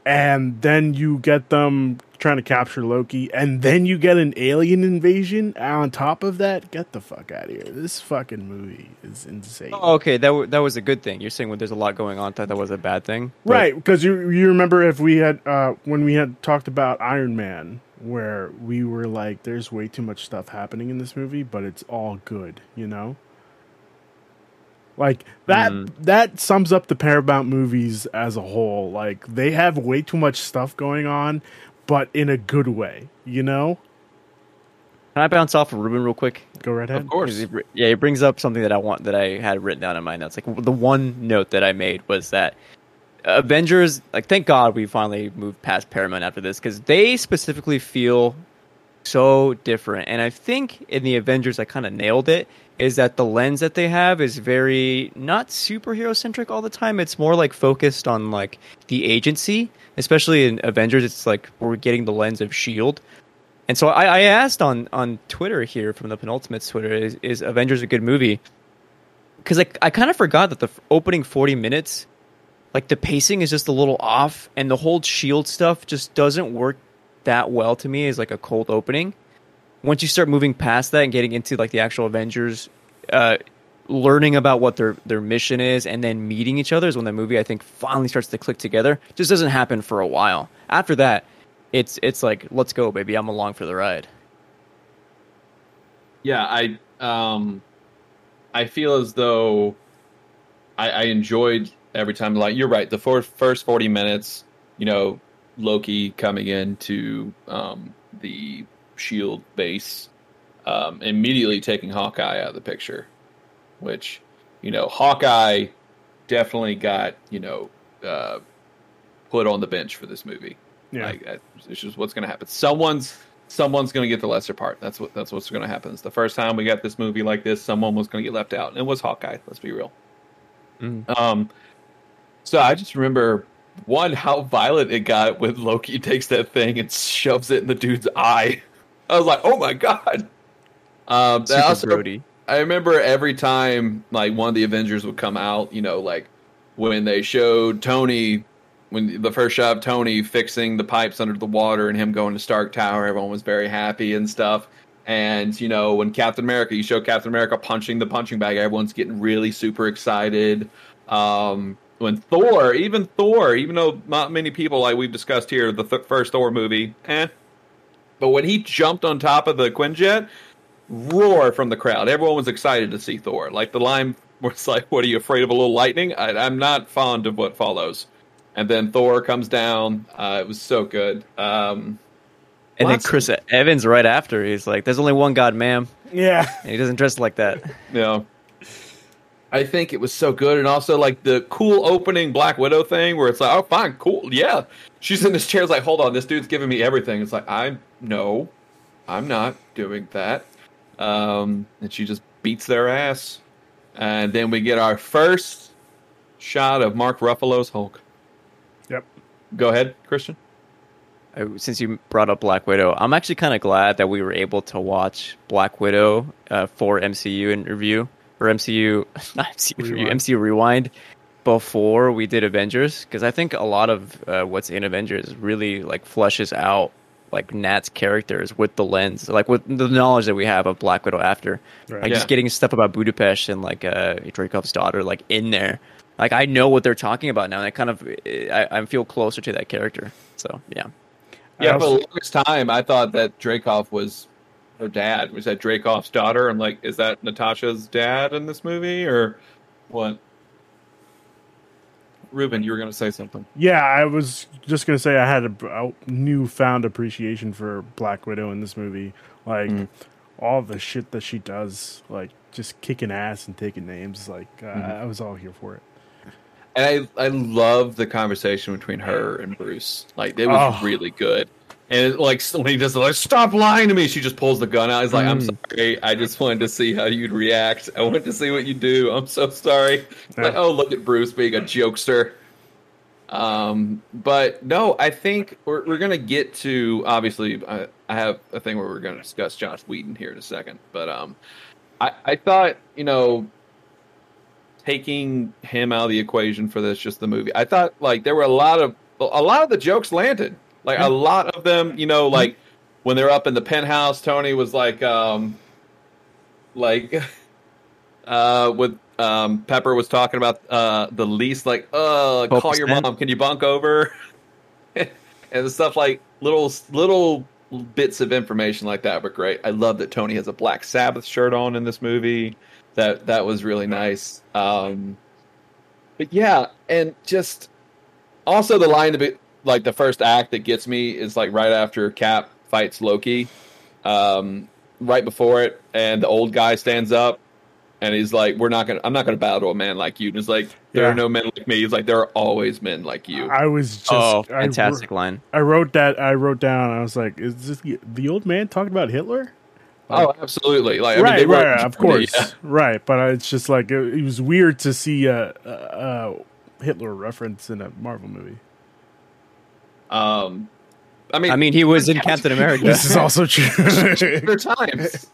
and then you get them trying to capture Loki, and then you get an alien invasion on top of that. Get the fuck out of here. This fucking movie is insane. Oh, okay, that, w- that was a good thing. You're saying when there's a lot going on, that that was a bad thing? But... Right, because you, you remember if we had, uh, when we had talked about Iron Man, where we were like, there's way too much stuff happening in this movie, but it's all good, you know? Like, that mm. that sums up the Paramount movies as a whole. Like, they have way too much stuff going on, but in a good way, you know? Can I bounce off of Ruben real quick? Go right ahead. Of course. It, yeah, it brings up something that I want that I had written down in my notes. Like, the one note that I made was that Avengers, like, thank God we finally moved past Paramount after this, because they specifically feel so different. And I think in the Avengers, I kind of nailed it, is that the lens that they have is very not superhero centric all the time. It's more like focused on like the agency, especially in Avengers. It's like we're getting the lens of S H I E L D. And so I, I asked on, on Twitter here from the Penultimates Twitter, is, is Avengers a good movie? Because I, I kind of forgot that the opening forty minutes, like the pacing is just a little off, and the whole S H I E L D stuff just doesn't work that well to me as like a cold opening. Once you start moving past that and getting into like the actual Avengers, uh, learning about what their, their mission is and then meeting each other is when the movie, I think, finally starts to click together. It just doesn't happen for a while. After that, it's it's like, let's go, baby. I'm along for the ride. Yeah, I um, I feel as though I, I enjoyed every time. Like, you're right. The four, first forty minutes, you know, Loki coming into um, the S H I E L D base, um, immediately taking Hawkeye out of the picture, which, you know, Hawkeye definitely got, you know, uh, put on the bench for this movie. Yeah. Like, it's just what's going to happen. Someone's someone's going to get the lesser part. That's what that's what's going to happen. It's the first time we got this movie like this, someone was going to get left out, and it was Hawkeye. Let's be real. Mm. Um, so I just remember, one, how violent it got when Loki takes that thing and shoves it in the dude's eye. I was like, oh my God. Um, Super also, Brody. I remember every time, like, one of the Avengers would come out, you know, like, when they showed Tony, when the first shot of Tony fixing the pipes under the water and him going to Stark Tower, everyone was very happy and stuff. And, you know, when Captain America, you show Captain America punching the punching bag, everyone's getting really super excited. Um, when Thor, even Thor, even though not many people, like we've discussed here, the th- first Thor movie, eh, but when he jumped on top of the Quinjet, roar from the crowd. Everyone was excited to see Thor. Like, the line was like, what, are you afraid of a little lightning? I, I'm not fond of what follows. And then Thor comes down. Uh, it was so good. Um, and then Chris of... Evans right after. He's like, there's only one God, ma'am. Yeah. And he doesn't dress like that. Yeah. I think it was so good. And also, like, the cool opening Black Widow thing where it's like, oh, fine, cool, yeah. She's in this chair. It's like, hold on, this dude's giving me everything. It's like, I'm, no, I'm not doing that. Um, and she just beats their ass. And then we get our first shot of Mark Ruffalo's Hulk. Yep. Go ahead, Christian. Since you brought up Black Widow, I'm actually kind of glad that we were able to watch Black Widow uh, for M C U in review. Or M C U, not M C U, Rewind. M C U Rewind before we did Avengers, because I think a lot of uh, what's in Avengers really like fleshes out like Nat's characters with the lens, like with the knowledge that we have of Black Widow after, right. Like yeah. Just getting stuff about Budapest and like uh, Dracov's daughter like in there. Like I know what they're talking about now, and I kind of I, I feel closer to that character. So yeah, yeah. For the longest time, I thought that Dracov was her dad. Was that Dracov's daughter? I'm like, is that Natasha's dad in this movie or what? Ruben, you were going to say something. Yeah, I was just going to say I had a, a newfound appreciation for Black Widow in this movie. Like, mm. all the shit that she does, like, just kicking ass and taking names. Like, uh, mm-hmm. I was all here for it. And I, I love the conversation between her and Bruce. Like, it was oh. really good. And it, like, when he does like, stop lying to me, she just pulls the gun out. He's like, mm. I'm sorry. I just wanted to see how you'd react. I wanted to see what you do. I'm so sorry. Yeah. Like, oh, look at Bruce being a jokester. Um, but no, I think we're, we're going to get to, obviously, I, I have a thing where we're going to discuss Joss Whedon here in a second. But um, I, I thought, you know, taking him out of the equation for this, just the movie, I thought, like, there were a lot of, a lot of the jokes landed. Like, a lot of them, you know, like, when they're up in the penthouse, Tony was like, um, like, uh, with, um, Pepper was talking about, uh, the lease, like, uh, call your mom, can you bunk over? And stuff like, little, little bits of information like that were great. I love that Tony has a Black Sabbath shirt on in this movie. That, that was really nice. Um, but yeah, and just, also the line to be, like, the first act that gets me is, like, right after Cap fights Loki, um, right before it, and the old guy stands up, And he's like, "We're not gonna. I'm not gonna battle a man like you." And he's like, "There yeah. are no men like me." He's like, "There are always men like you." I was just oh, fantastic I, line. I wrote that. I wrote down. I was like, "Is this the old man talking about Hitler?" Like, oh, absolutely. Like, right, I mean, they right, were, of course, yeah. right. But I, it's just like it, it was weird to see a, a, a Hitler reference in a Marvel movie. Um, I mean, I mean, he was in Captain America. This is also true. For times.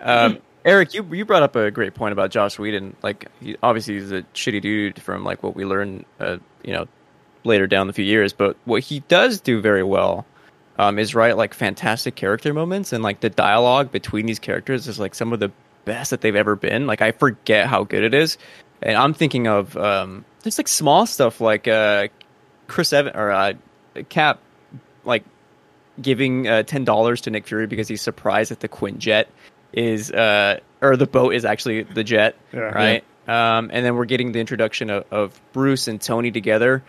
Um. Eric, you you brought up a great point about Joss Whedon. Like, he, obviously, he's a shitty dude from like what we learn, uh, you know, later down the few years. But what he does do very well um, is write like fantastic character moments, and like the dialogue between these characters is like some of the best that they've ever been. Like, I forget how good it is, and I'm thinking of um, just like small stuff like uh, Chris Evans or uh, Cap, like giving uh, ten dollars to Nick Fury because he's surprised at the Quinjet. Is uh or the boat is actually the jet, yeah, right? Yeah. Um, and then we're getting the introduction of, of Bruce and Tony together,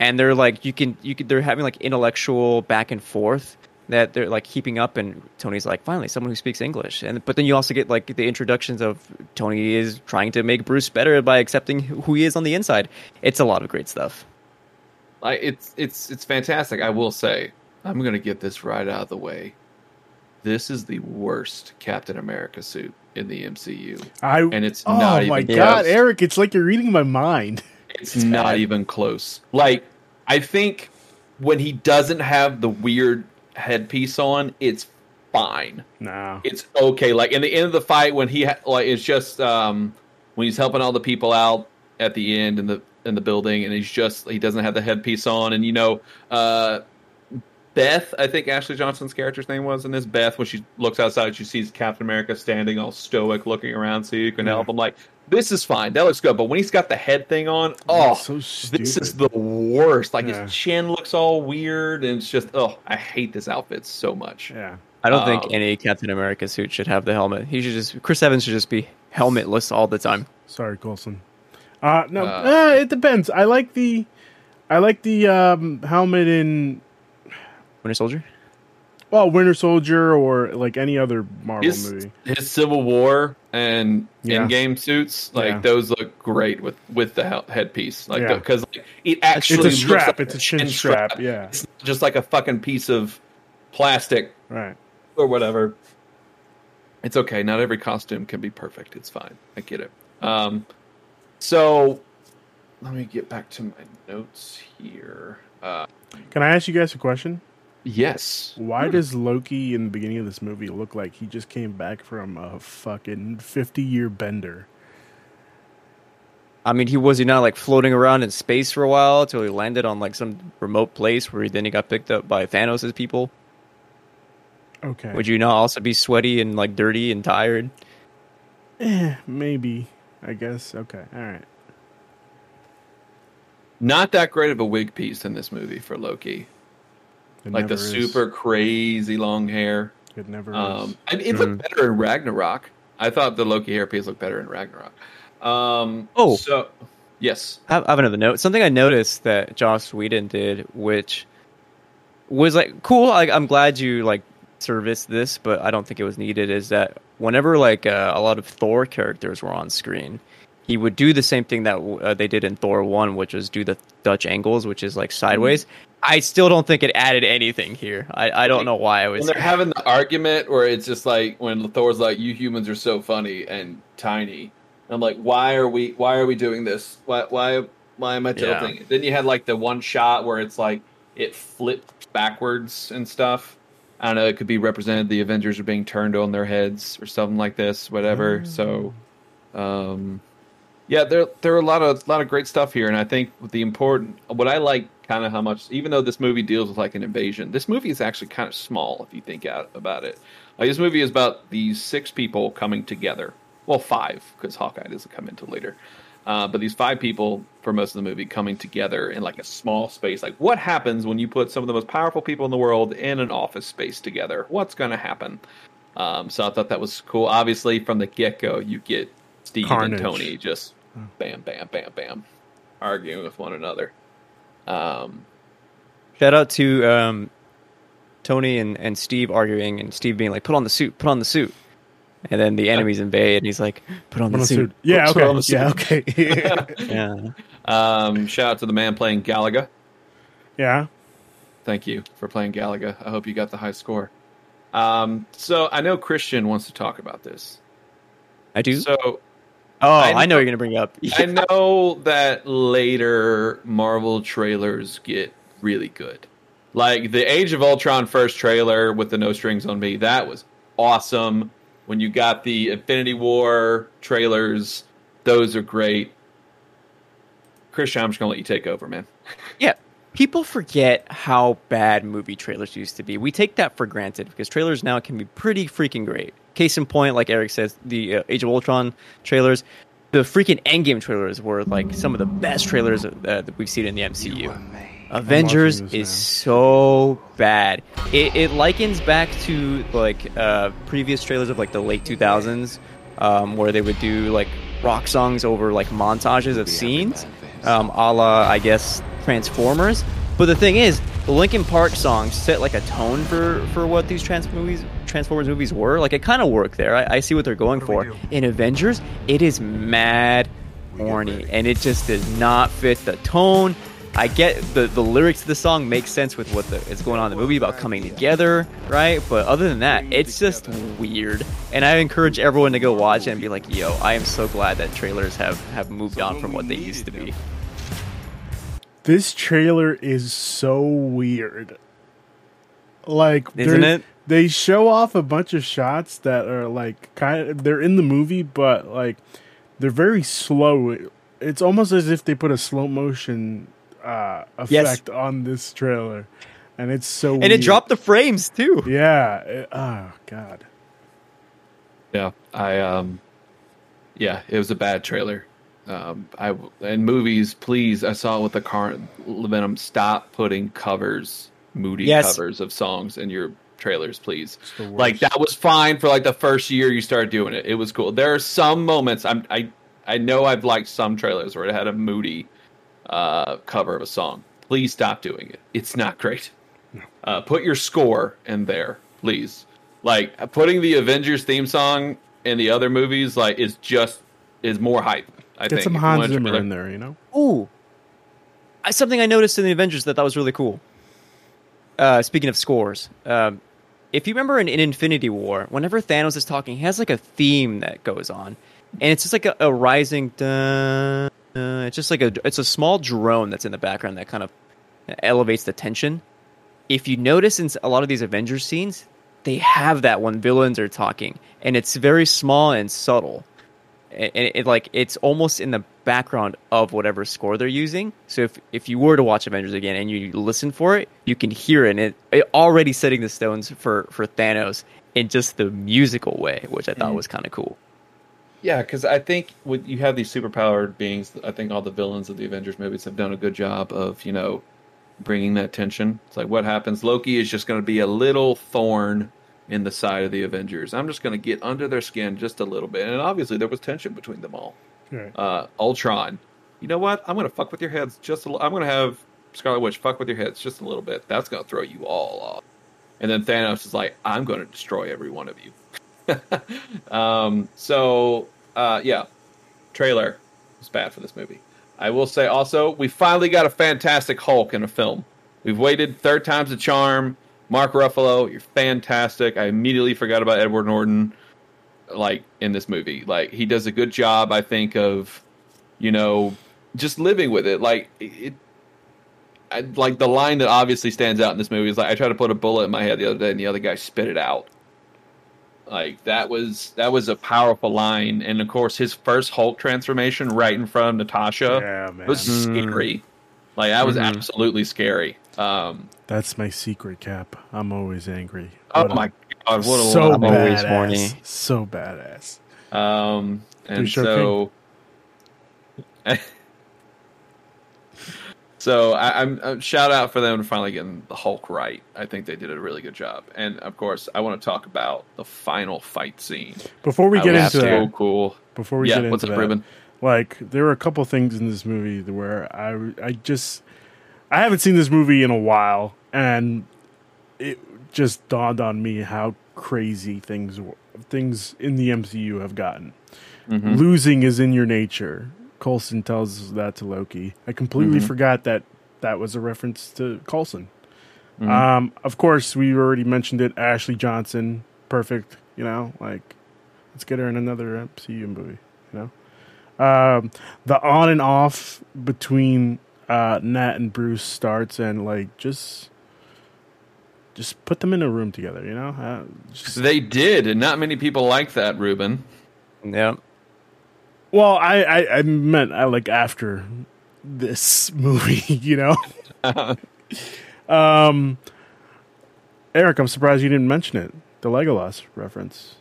and they're like you can you can they're having like intellectual back and forth that they're like keeping up, and Tony's like finally someone who speaks English, and but then you also get like the introductions of Tony is trying to make Bruce better by accepting who he is on the inside. It's a lot of great stuff. Like it's it's it's fantastic. I will say I'm gonna get this right out of the way. This is the worst Captain America suit in the M C U. I, and it's oh not even close. Oh my god, Eric, it's like you're reading my mind. It's, it's not bad. Even close. Like, I think when he doesn't have the weird headpiece on, it's fine. No. It's okay. Like, in the end of the fight, when he, ha- like, it's just, um, when he's helping all the people out at the end in the, in the building, and he's just, he doesn't have the headpiece on, and you know, uh, Beth, I think Ashley Johnson's character's name was in this. Beth, when she looks outside, she sees Captain America standing all stoic, looking around, so you can yeah. help him. Like, this is fine. That looks good. But when he's got the head thing on, oh, so this is the worst. Like, yeah. his chin looks all weird, and it's just, oh, I hate this outfit so much. Yeah, I don't um, think any Captain America suit should have the helmet. He should just, Chris Evans should just be helmetless all the time. Sorry, Coulson. Uh, no, uh, uh, it depends. I like the, I like the um, helmet in... Winter Soldier? Well, Winter Soldier or like any other Marvel his, movie. His Civil War and yeah. Endgame suits, like yeah. those look great with, with the headpiece. Like because yeah. like, it actually it's a strap. Looks like it's a chin, chin strap. strap. Yeah, it's just like a fucking piece of plastic, right? Or whatever. It's okay. Not every costume can be perfect. It's fine. I get it. Um, so let me get back to my notes here. Uh, can I ask you guys a question? Yes. Why hmm. does Loki in the beginning of this movie look like he just came back from a fucking fifty-year bender? I mean, he was he not like floating around in space for a while until he landed on like some remote place where he, then he got picked up by Thanos' people? Okay. Would you not also be sweaty and like dirty and tired? Eh, maybe, I guess. Okay, all right. Not that great of a wig piece in this movie for Loki. It like the is. super crazy long hair. It never um, is. I mean, it looked mm. better in Ragnarok. I thought the Loki hairpiece looked better in Ragnarok. Um, oh, so yes. I have another note. Something I noticed that Joss Whedon did, which was like cool. I, I'm glad you like serviced this, but I don't think it was needed. Is that whenever like uh, a lot of Thor characters were on screen, he would do the same thing that uh, they did in Thor one, which is do the Dutch angles, which is like sideways. Mm-hmm. I still don't think it added anything here. I, I don't know why I was... When they're having the argument where it's just like when Thor's like, you humans are so funny and tiny. And I'm like, why are we Why are we doing this? Why Why? Why am I tilting? Yeah. Then you had like the one shot where it's like it flipped backwards and stuff. I don't know. It could be represented the Avengers are being turned on their heads or something like this, whatever. Mm. So, um, yeah, there there are a lot of, lot of great stuff here. And I think the important... What I like... kind of how much, even though this movie deals with like an invasion, this movie is actually kind of small if you think out about it. Like this movie is about these six people coming together. Well, five, because Hawkeye doesn't come into later. Uh, but these five people for most of the movie coming together in like a small space. Like what happens when you put some of the most powerful people in the world in an office space together? What's going to happen? Um, so I thought that was cool. Obviously, from the get-go, you get Steve Carnage. And Tony just bam, bam, bam, bam, arguing with one another. Um, shout out to um, Tony and, and Steve arguing and Steve being like, put on the suit, put on the suit. And then the enemies invade, and he's like, "Put on the suit." suit. Yeah, Put okay. On the suit. Yeah, okay. yeah. Um, shout out to the man playing Galaga. Yeah. Thank you for playing Galaga. I hope you got the high score. Um, so I know Christian wants to talk about this. I do. So, oh, I know, I know you're going to bring it up. I know that later Marvel trailers get really good, like the Age of Ultron first trailer with the No Strings on Me. That was awesome. When you got the Infinity War trailers, those are great. Christian, I'm just going to let you take over, man. Yeah. People forget how bad movie trailers used to be. We take that for granted because trailers now can be pretty freaking great. Case in point, like Eric says, the uh, Age of Ultron trailers, the freaking Endgame trailers were like some of the best trailers uh, that we've seen in the M C U. Avengers is now. so bad. It, it likens back to like uh, previous trailers of like the late two thousands, um, where they would do like rock songs over like montages of scenes, um, a la I guess Transformers. But the thing is, the Linkin Park songs set like a tone for, for what these trans movies, Transformers movies were. Like it kind of worked there. I, I see what they're going what for. In Avengers, it is mad horny, and it just does not fit the tone. I get the, the lyrics to the song make sense with what the, is going on in the movie about coming together, right? But other than that, it's just weird. And I encourage everyone to go watch it and be like, yo, I am so glad that trailers have, have moved on from what they used to be. This trailer is so weird. Like, isn't it? They show off a bunch of shots that are like, kind of, they're in the movie, but like, they're very slow. It's almost as if they put a slow motion Uh, effect yes. on this trailer, and it's so and weird. It dropped the frames too. Yeah. It, oh God. Yeah, I um, yeah, it was a bad trailer. Um, I and movies, please. I saw it with the current Venom. Stop putting covers, moody yes. covers of songs in your trailers, please. Like that was fine for like the first year you started doing it. It was cool. There are some moments. I'm I I know I've liked some trailers where it had a moody uh cover of a song. Please stop doing it. It's not great. Uh put your score in there, please. Like putting the Avengers theme song in the other movies like is just is more hype. I Get think. Get some Hans Zimmer in there, you know? Ooh. I, something I noticed in the Avengers that that was really cool. Uh speaking of scores, um if you remember in, in Infinity War, whenever Thanos is talking, he has like a theme that goes on. And it's just like a, a rising duh. Uh, it's just like a it's a small drone that's in the background that kind of elevates the tension. If you notice in a lot of these Avengers scenes, they have that when villains are talking, and it's very small and subtle, and it, it like it's almost in the background of whatever score they're using. So if if you were to watch Avengers again and you listen for it, you can hear it. And it, it already setting the stones for for Thanos in just the musical way, which I thought was kind of cool. Yeah, because I think when you have these superpowered beings, I think all the villains of the Avengers movies have done a good job of, you know, bringing that tension. It's like what happens? Loki is just going to be a little thorn in the side of the Avengers. I'm just going to get under their skin just a little bit. And obviously there was tension between them all. Right. Uh, Ultron, you know what? I'm going to fuck with your heads just a little. I'm going to have Scarlet Witch fuck with your heads just a little bit. That's going to throw you all off. And then Thanos is like, I'm going to destroy every one of you. um, so uh, yeah, trailer was bad for this movie. I will say also, we finally got a fantastic Hulk in a film. We've waited, third time's a charm. Mark Ruffalo, you're fantastic. I immediately forgot about Edward Norton, like in this movie. Like he does a good job, I think, of you know just living with it. Like it, I, like the line that obviously stands out in this movie is like, I tried to put a bullet in my head the other day, and the other guy spit it out. Like that was that was a powerful line, and of course his first Hulk transformation right in front of Natasha yeah, was scary. Mm. Like that was mm-hmm. absolutely scary. Um, That's my secret, Cap. I'm always angry. What oh a, my god! What a so lot. I'm badass. Always so badass. Um, and so, so I, I'm, I'm shout out for them to finally getting the Hulk right. I think they did a really good job. And of course, I want to talk about the final fight scene. Before we get into that, so cool. Before we yeah, get into that, like there were a couple things in this movie where I, I just I haven't seen this movie in a while, and it just dawned on me how crazy things things in the M C U have gotten. Mm-hmm. Losing is in your nature. Coulson tells that to Loki. I completely mm-hmm. forgot that that was a reference to Coulson. Mm-hmm. Um, of course, we already mentioned it. Ashley Johnson, perfect. You know, like, let's get her in another M C U movie. You know, um, the on and off between uh, Nat and Bruce starts, and like just. Just put them in a room together, you know? Uh, just... They did, and not many people like that, Ruben. Yeah. Well, I, I, I meant I like after this movie, you know? um, Eric, I'm surprised you didn't mention it. The Legolas reference.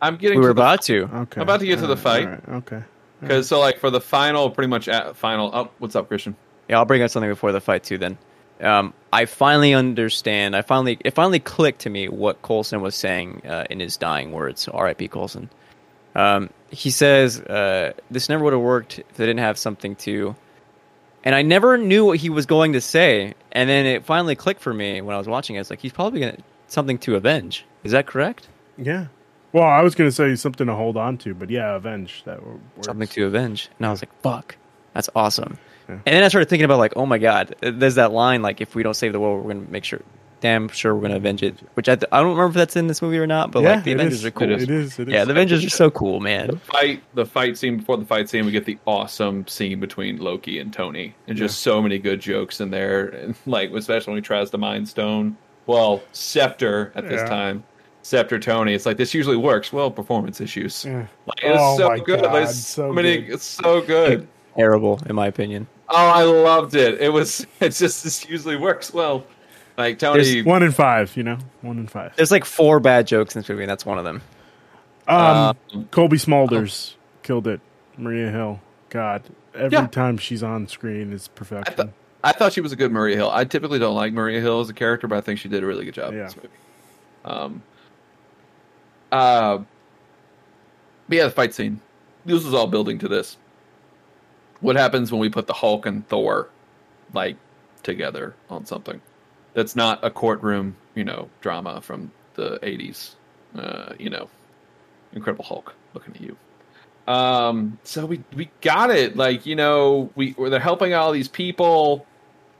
I'm getting we were to the... about to. Okay. I'm about to get all to right, the fight. All right, okay. Because so, like, for the final, pretty much at final... Oh, what's up, Christian? Yeah, I'll bring up something before the fight, too, then. Um, I finally understand. I finally, it finally clicked to me what Coulson was saying uh, in his dying words. R I P Coulson. Um, he says, uh, "This never would have worked if they didn't have something to." And I never knew what he was going to say. And then it finally clicked for me when I was watching it. It's like he's probably gonna something to avenge. Is that correct? Yeah. Well, I was gonna say something to hold on to, but yeah, avenge. That works. Something to avenge. And I was like, "Fuck, that's awesome." And then I started thinking about, like, oh, my God, there's that line, like, if we don't save the world, we're going to make sure, damn sure we're going to avenge it, which I, th- I don't remember if that's in this movie or not, but, yeah, like, the Avengers is. are cool. It is, it is. Yeah, the Avengers are so cool, man. The fight, the fight scene, before the fight scene, we get the awesome scene between Loki and Tony, and just yeah. so many good jokes in there, and, like, especially when he tries the Mind Stone, well, Scepter at yeah. this time. Scepter Tony, it's like this usually works. Well, performance issues. Yeah. Like, it's oh so good. God, it's so many, good. It's so good. Terrible, in my opinion. Oh, I loved it. It was. It's just. This usually works well. Like Tony, there's one in five. You know, one in five. There's like four bad jokes in this movie, and that's one of them. Um, um Colby Smulders um, killed it. Maria Hill. God, every yeah. time she's on screen, it's perfection. I, th- I thought she was a good Maria Hill. I typically don't like Maria Hill as a character, but I think she did a really good job yeah. in this movie. Um. Uh. But yeah, the fight scene. This was all building to this. What happens when we put the Hulk and Thor, like, together on something? That's not a courtroom, you know, drama from the eighties. Uh, you know, Incredible Hulk, looking at you. Um, so we we got it. Like, you know, we they're helping all these people,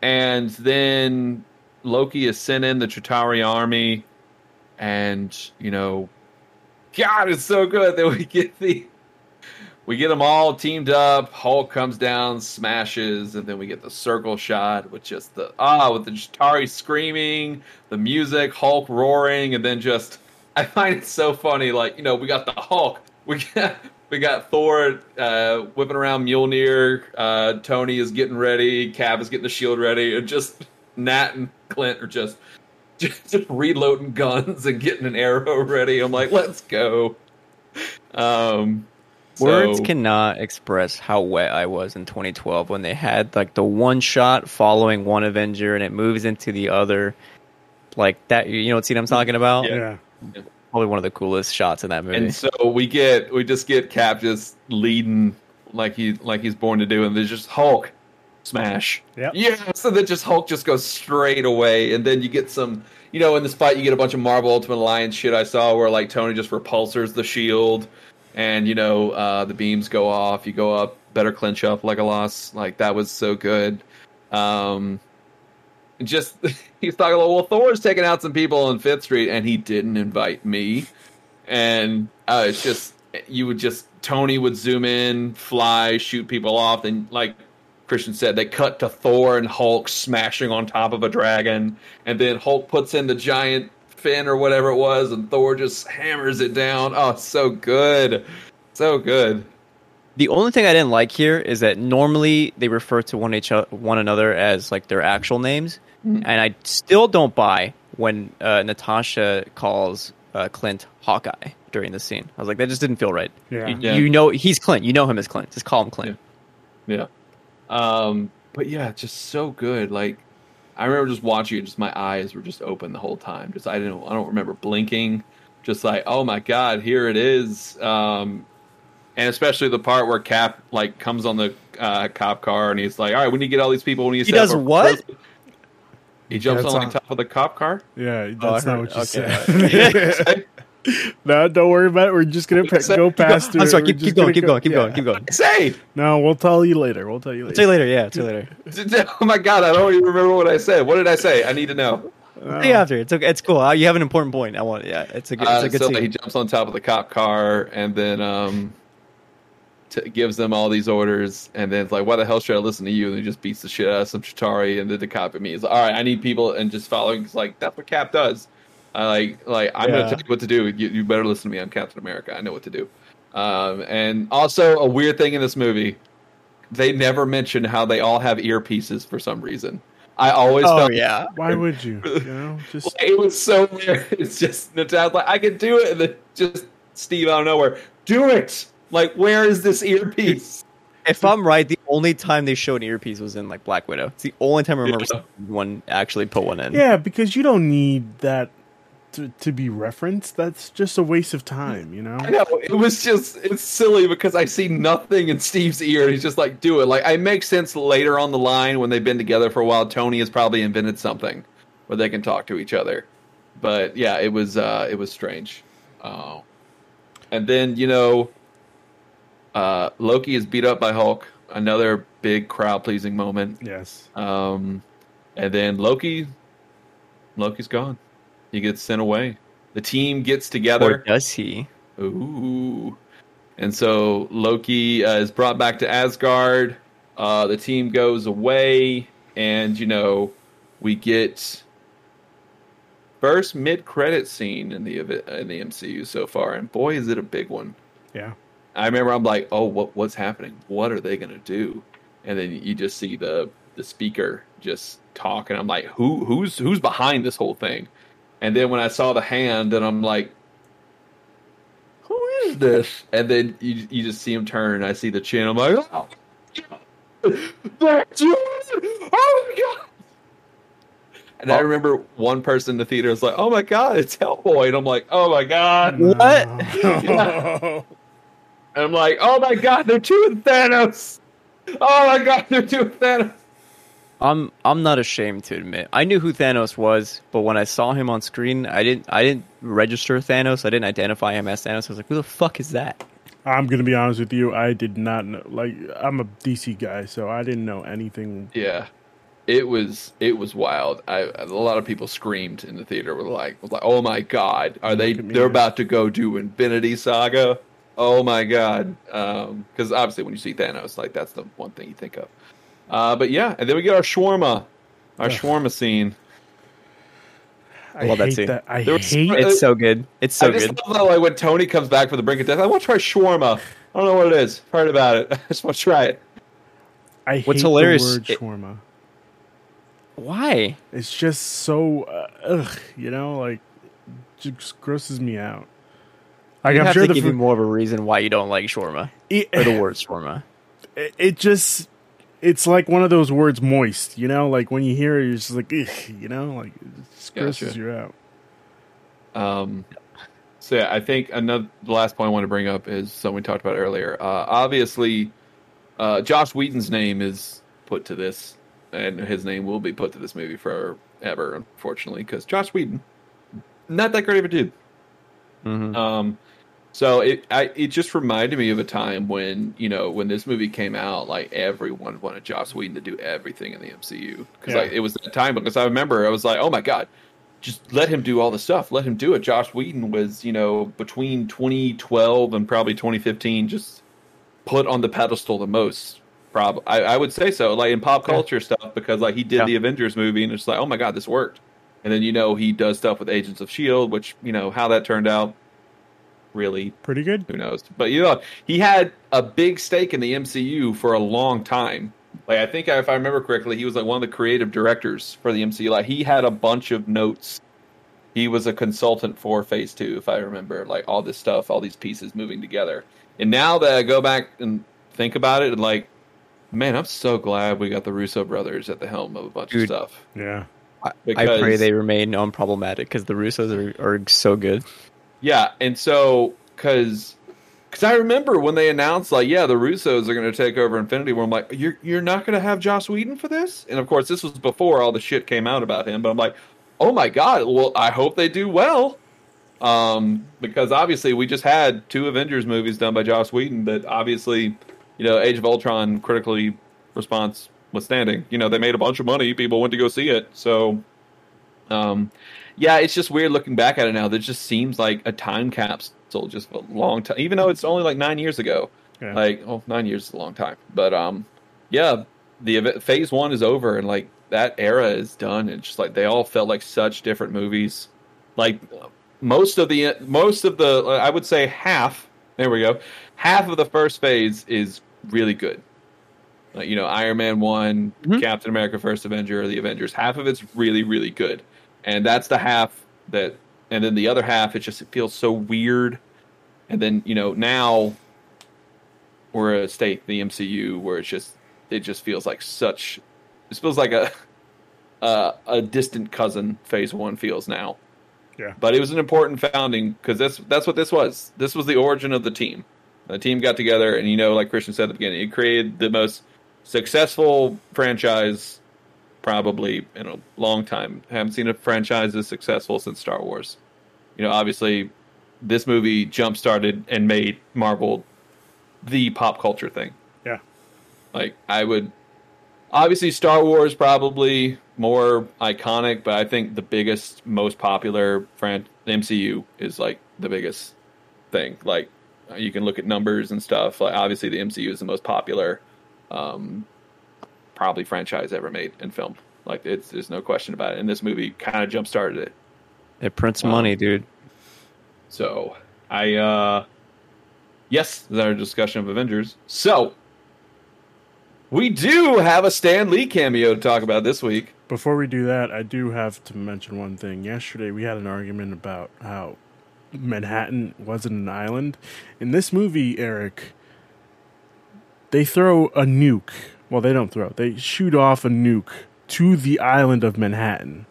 and then Loki is sent in the Chitauri army, and, you know, God, it's so good that we get the... We get them all teamed up. Hulk comes down, smashes, and then we get the circle shot with just the ah, with the Chitauri screaming, the music, Hulk roaring, and then just I find it so funny. Like, you know, we got the Hulk, we got we got Thor uh, whipping around Mjolnir. Uh, Tony is getting ready. Cap is getting the shield ready, and just Nat and Clint are just just, just reloading guns and getting an arrow ready. I'm like, let's go. Um. So, words cannot express how wet I was in twenty twelve when they had like the one shot following one Avenger and it moves into the other, like that. You know what scene I'm talking about? Yeah, yeah. Probably one of the coolest shots in that movie. And so we get we just get Cap just leading like he like he's born to do, and there's just Hulk smash. Yep. Yeah. So then just Hulk just goes straight away, and then you get some, you know, in this fight you get a bunch of Marvel Ultimate Alliance shit I saw where like Tony just repulsors the shield. And, you know, uh, the beams go off. You go up, better clinch up, Legolas. Like, that was so good. Um, just, he's talking about, well, Thor's taking out some people on Fifth Street, and he didn't invite me. And uh, it's just, you would just, Tony would zoom in, fly, shoot people off. And, like Christian said, they cut to Thor and Hulk smashing on top of a dragon. And then Hulk puts in the giant fin or whatever it was, and Thor just hammers it down. Oh, so good. So good. The only thing I didn't like here is that normally they refer to one each other, one another as like their actual names, mm-hmm. and I still don't buy when uh, Natasha calls uh, Clint Hawkeye during this scene. I was like, that just didn't feel right. Yeah. You, yeah. you know, he's Clint. You know him as Clint. Just call him Clint. Yeah. yeah. Um, but yeah, just so good. Like, I remember just watching it. Just my eyes were just open the whole time. Just I didn't. I don't remember blinking. Just like, oh my God, here it is. Um, and especially the part where Cap like comes on the uh, cop car and he's like, all right, we need to get all these people. We need to he set does up what? Person. He jumps yeah, on the like, top of the cop car. Yeah, that's oh, not what you okay. said. No, don't worry about it. We're just gonna pa- go past through. I'm sorry. Keep, keep going. Keep go- going. Keep yeah. going. Keep going. Say. No, we'll tell you later. We'll tell you later. Say later. Yeah. Say later. Oh my god! I don't even remember what I said. What did I say? I need to know. Uh, Stay after. It's okay. It's cool. You have an important point. I want. Yeah. It's a good. It's a good uh, so scene. He jumps on top of the cop car and then um, t- gives them all these orders and then it's like, why the hell should I listen to you? And he just beats the shit out of some Chitauri and then the cop at me. He's like, all right, I need people and just following. It's like that's what Cap does. I like like I'm yeah. going to tell you what to do. You, you better listen to me. I'm Captain America. I know what to do. Um, and also a weird thing in this movie, they never mention how they all have earpieces for some reason. I always oh, felt yeah. Why would you? You know, just like, it was so weird. It's just Natasha like I can do it, and then just Steve out of nowhere, do it. Like where is this earpiece? If I'm right, the only time they showed an earpiece was in like Black Widow. It's the only time I remember yeah. one actually put one in. Yeah, because you don't need that. To, to be referenced, that's just a waste of time, you know? I know. It was just, it's silly because I see nothing in Steve's ear. He's just like, do it. Like, it makes sense later on the line when they've been together for a while. Tony has probably invented something where they can talk to each other. But yeah, it was, uh, it was strange. Uh, and then, you know, uh, Loki is beat up by Hulk. Another big crowd pleasing moment. Yes. Um, and then Loki, Loki's gone. He gets sent away. The team gets together. Or does he? Ooh. And so Loki uh, is brought back to Asgard. Uh, the team goes away. And, you know, we get first mid-credit scene in the in the M C U so far. And boy, is it a big one. Yeah. I remember I'm like, oh, what what's happening? What are they going to do? And then you just see the, the speaker just talk. And I'm like, who who's who's behind this whole thing? And then when I saw the hand, and I'm like, who is this? And then you you just see him turn. And I see the chin. I'm like, oh, that's you. Oh, my God. And oh. I remember one person in the theater was like, oh, my God, it's Hellboy. And I'm like, oh, my God. No. What? Yeah. And I'm like, oh, my God, they're doing Thanos. Oh, my God, they're doing Thanos. I'm I'm not ashamed to admit I knew who Thanos was, but when I saw him on screen, I didn't I didn't register Thanos. I didn't identify him as Thanos. I was like, who the fuck is that? I'm gonna be honest with you. I did not know. Like, I'm a D C guy, so I didn't know anything. Yeah, it was it was wild. I a lot of people screamed in the theater. Were like, was like, oh my god, are they? They're about to go do Infinity Saga. Oh my god, because um, obviously when you see Thanos, like that's the one thing you think of. Uh, but yeah, and then we get our shawarma, our Ugh. shawarma scene. I, I love that scene. That. I was, hate uh, it's so good. It's so I just good. Love that, like when Tony comes back for the brink of death, I want to try shawarma. I don't know what it is. I've heard about it. I just want to try it. I What's hate hilarious, the word shawarma. It, why? It's just so, uh, ugh, you know, like, it just grosses me out. Like, I'm have sure to the give food... you more of a reason why you don't like shawarma it, or the word shawarma. It, it just. It's like one of those words, moist, you know? Like, when you hear it, you're just like, you know? Like, it grosses gotcha. you out. Um, so, yeah, I think another the last point I want to bring up is something we talked about earlier. Uh, obviously, uh, Joss Whedon's name is put to this, and his name will be put to this movie forever, unfortunately, because Joss Whedon, not that great of a dude. Mm-hmm. Um, So it I, it just reminded me of a time when, you know, when this movie came out, like everyone wanted Joss Whedon to do everything in the M C U because yeah. like, it was that time. Because I remember I was like, oh my god, just let him do all the stuff, let him do it. Joss Whedon was, you know, between twenty twelve and probably twenty fifteen, just put on the pedestal the most. Probably I, I would say so, like in pop culture yeah. stuff, because like he did yeah. the Avengers movie and it's like, oh my god, this worked. And then you know he does stuff with Agents of S H I E L D, which you know how that turned out. Really pretty good, who knows, but you know he had a big stake in the M C U for a long time. Like I think if I remember correctly, he was like one of the creative directors for the M C U. Like he had a bunch of notes. He was a consultant for phase two, if I remember, like all this stuff, all these pieces moving together. And now that I go back and think about it, and like, man, I'm so glad we got the Russo brothers at the helm of a bunch Dude, of stuff. Yeah, because I pray they remain unproblematic because the Russos are, are so good. Yeah, and so, because I remember when they announced, like, yeah, the Russos are going to take over Infinity War. I'm like, you're, you're not going to have Joss Whedon for this? And, of course, this was before all the shit came out about him. But I'm like, oh, my God, well, I hope they do well. Um, because obviously we just had two Avengers movies done by Joss Whedon, but obviously, you know, Age of Ultron, critically response withstanding, you know, they made a bunch of money. People went to go see it. So, um, yeah, it's just weird looking back at it now. That just seems like a time capsule, just a long time, even though it's only like nine years ago. Yeah. Like, oh, nine years is a long time. But, um, yeah, the event, phase one is over, and like that era is done. It's just like they all felt like such different movies. Like most of the most of the, I would say half. There we go. Half of the first phase is really good. Like, you know, Iron Man one, mm-hmm. Captain America: First Avenger, the Avengers. Half of it's really, really good. And that's the half that, and then the other half, it just it feels so weird. And then, you know, now we're at a state, the M C U, where it's just, it just feels like such, it feels like a uh, a distant cousin phase one feels now. Yeah. But it was an important founding, because that's, that's what this was. This was the origin of the team. The team got together, and, you know, like Christian said at the beginning, it created the most successful franchise probably in a long time. I haven't seen a franchise as successful since Star Wars. You know, obviously, this movie jump-started and made Marvel the pop culture thing. Yeah. Like, I would... Obviously, Star Wars probably more iconic, but I think the biggest, most popular fran- M C U is, like, the biggest thing. Like, you can look at numbers and stuff. Like, obviously, the M C U is the most popular um probably franchise ever made in film. Like, it's, there's no question about it. And this movie kind of jump-started it. It prints um, money, dude. So, I, uh... Yes, this is our discussion of Avengers. So, we do have a Stan Lee cameo to talk about this week. Before we do that, I do have to mention one thing. Yesterday, we had an argument about how Manhattan wasn't an island. In this movie, Eric, they throw a nuke. Well, they don't throw. They shoot off a nuke to the island of Manhattan.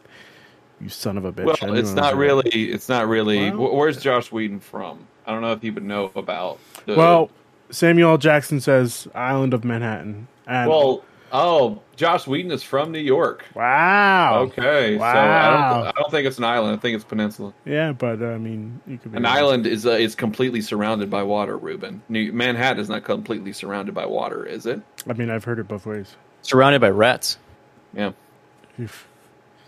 You son of a bitch. Well, it's not really, it's not really... Well, where's Joss Whedon from? I don't know if he would know about... The, well, Samuel L. Jackson says island of Manhattan. And well, oh, Joss Whedon is from New York. Wow. Okay. Wow. So I don't, th- I don't think it's an island. I think it's a peninsula. Yeah, but I mean... You could be an right. Island is uh, is completely surrounded by water, Ruben. New- Manhattan is not completely surrounded by water, is it? I mean, I've heard it both ways. Surrounded by rats. Yeah. Oof.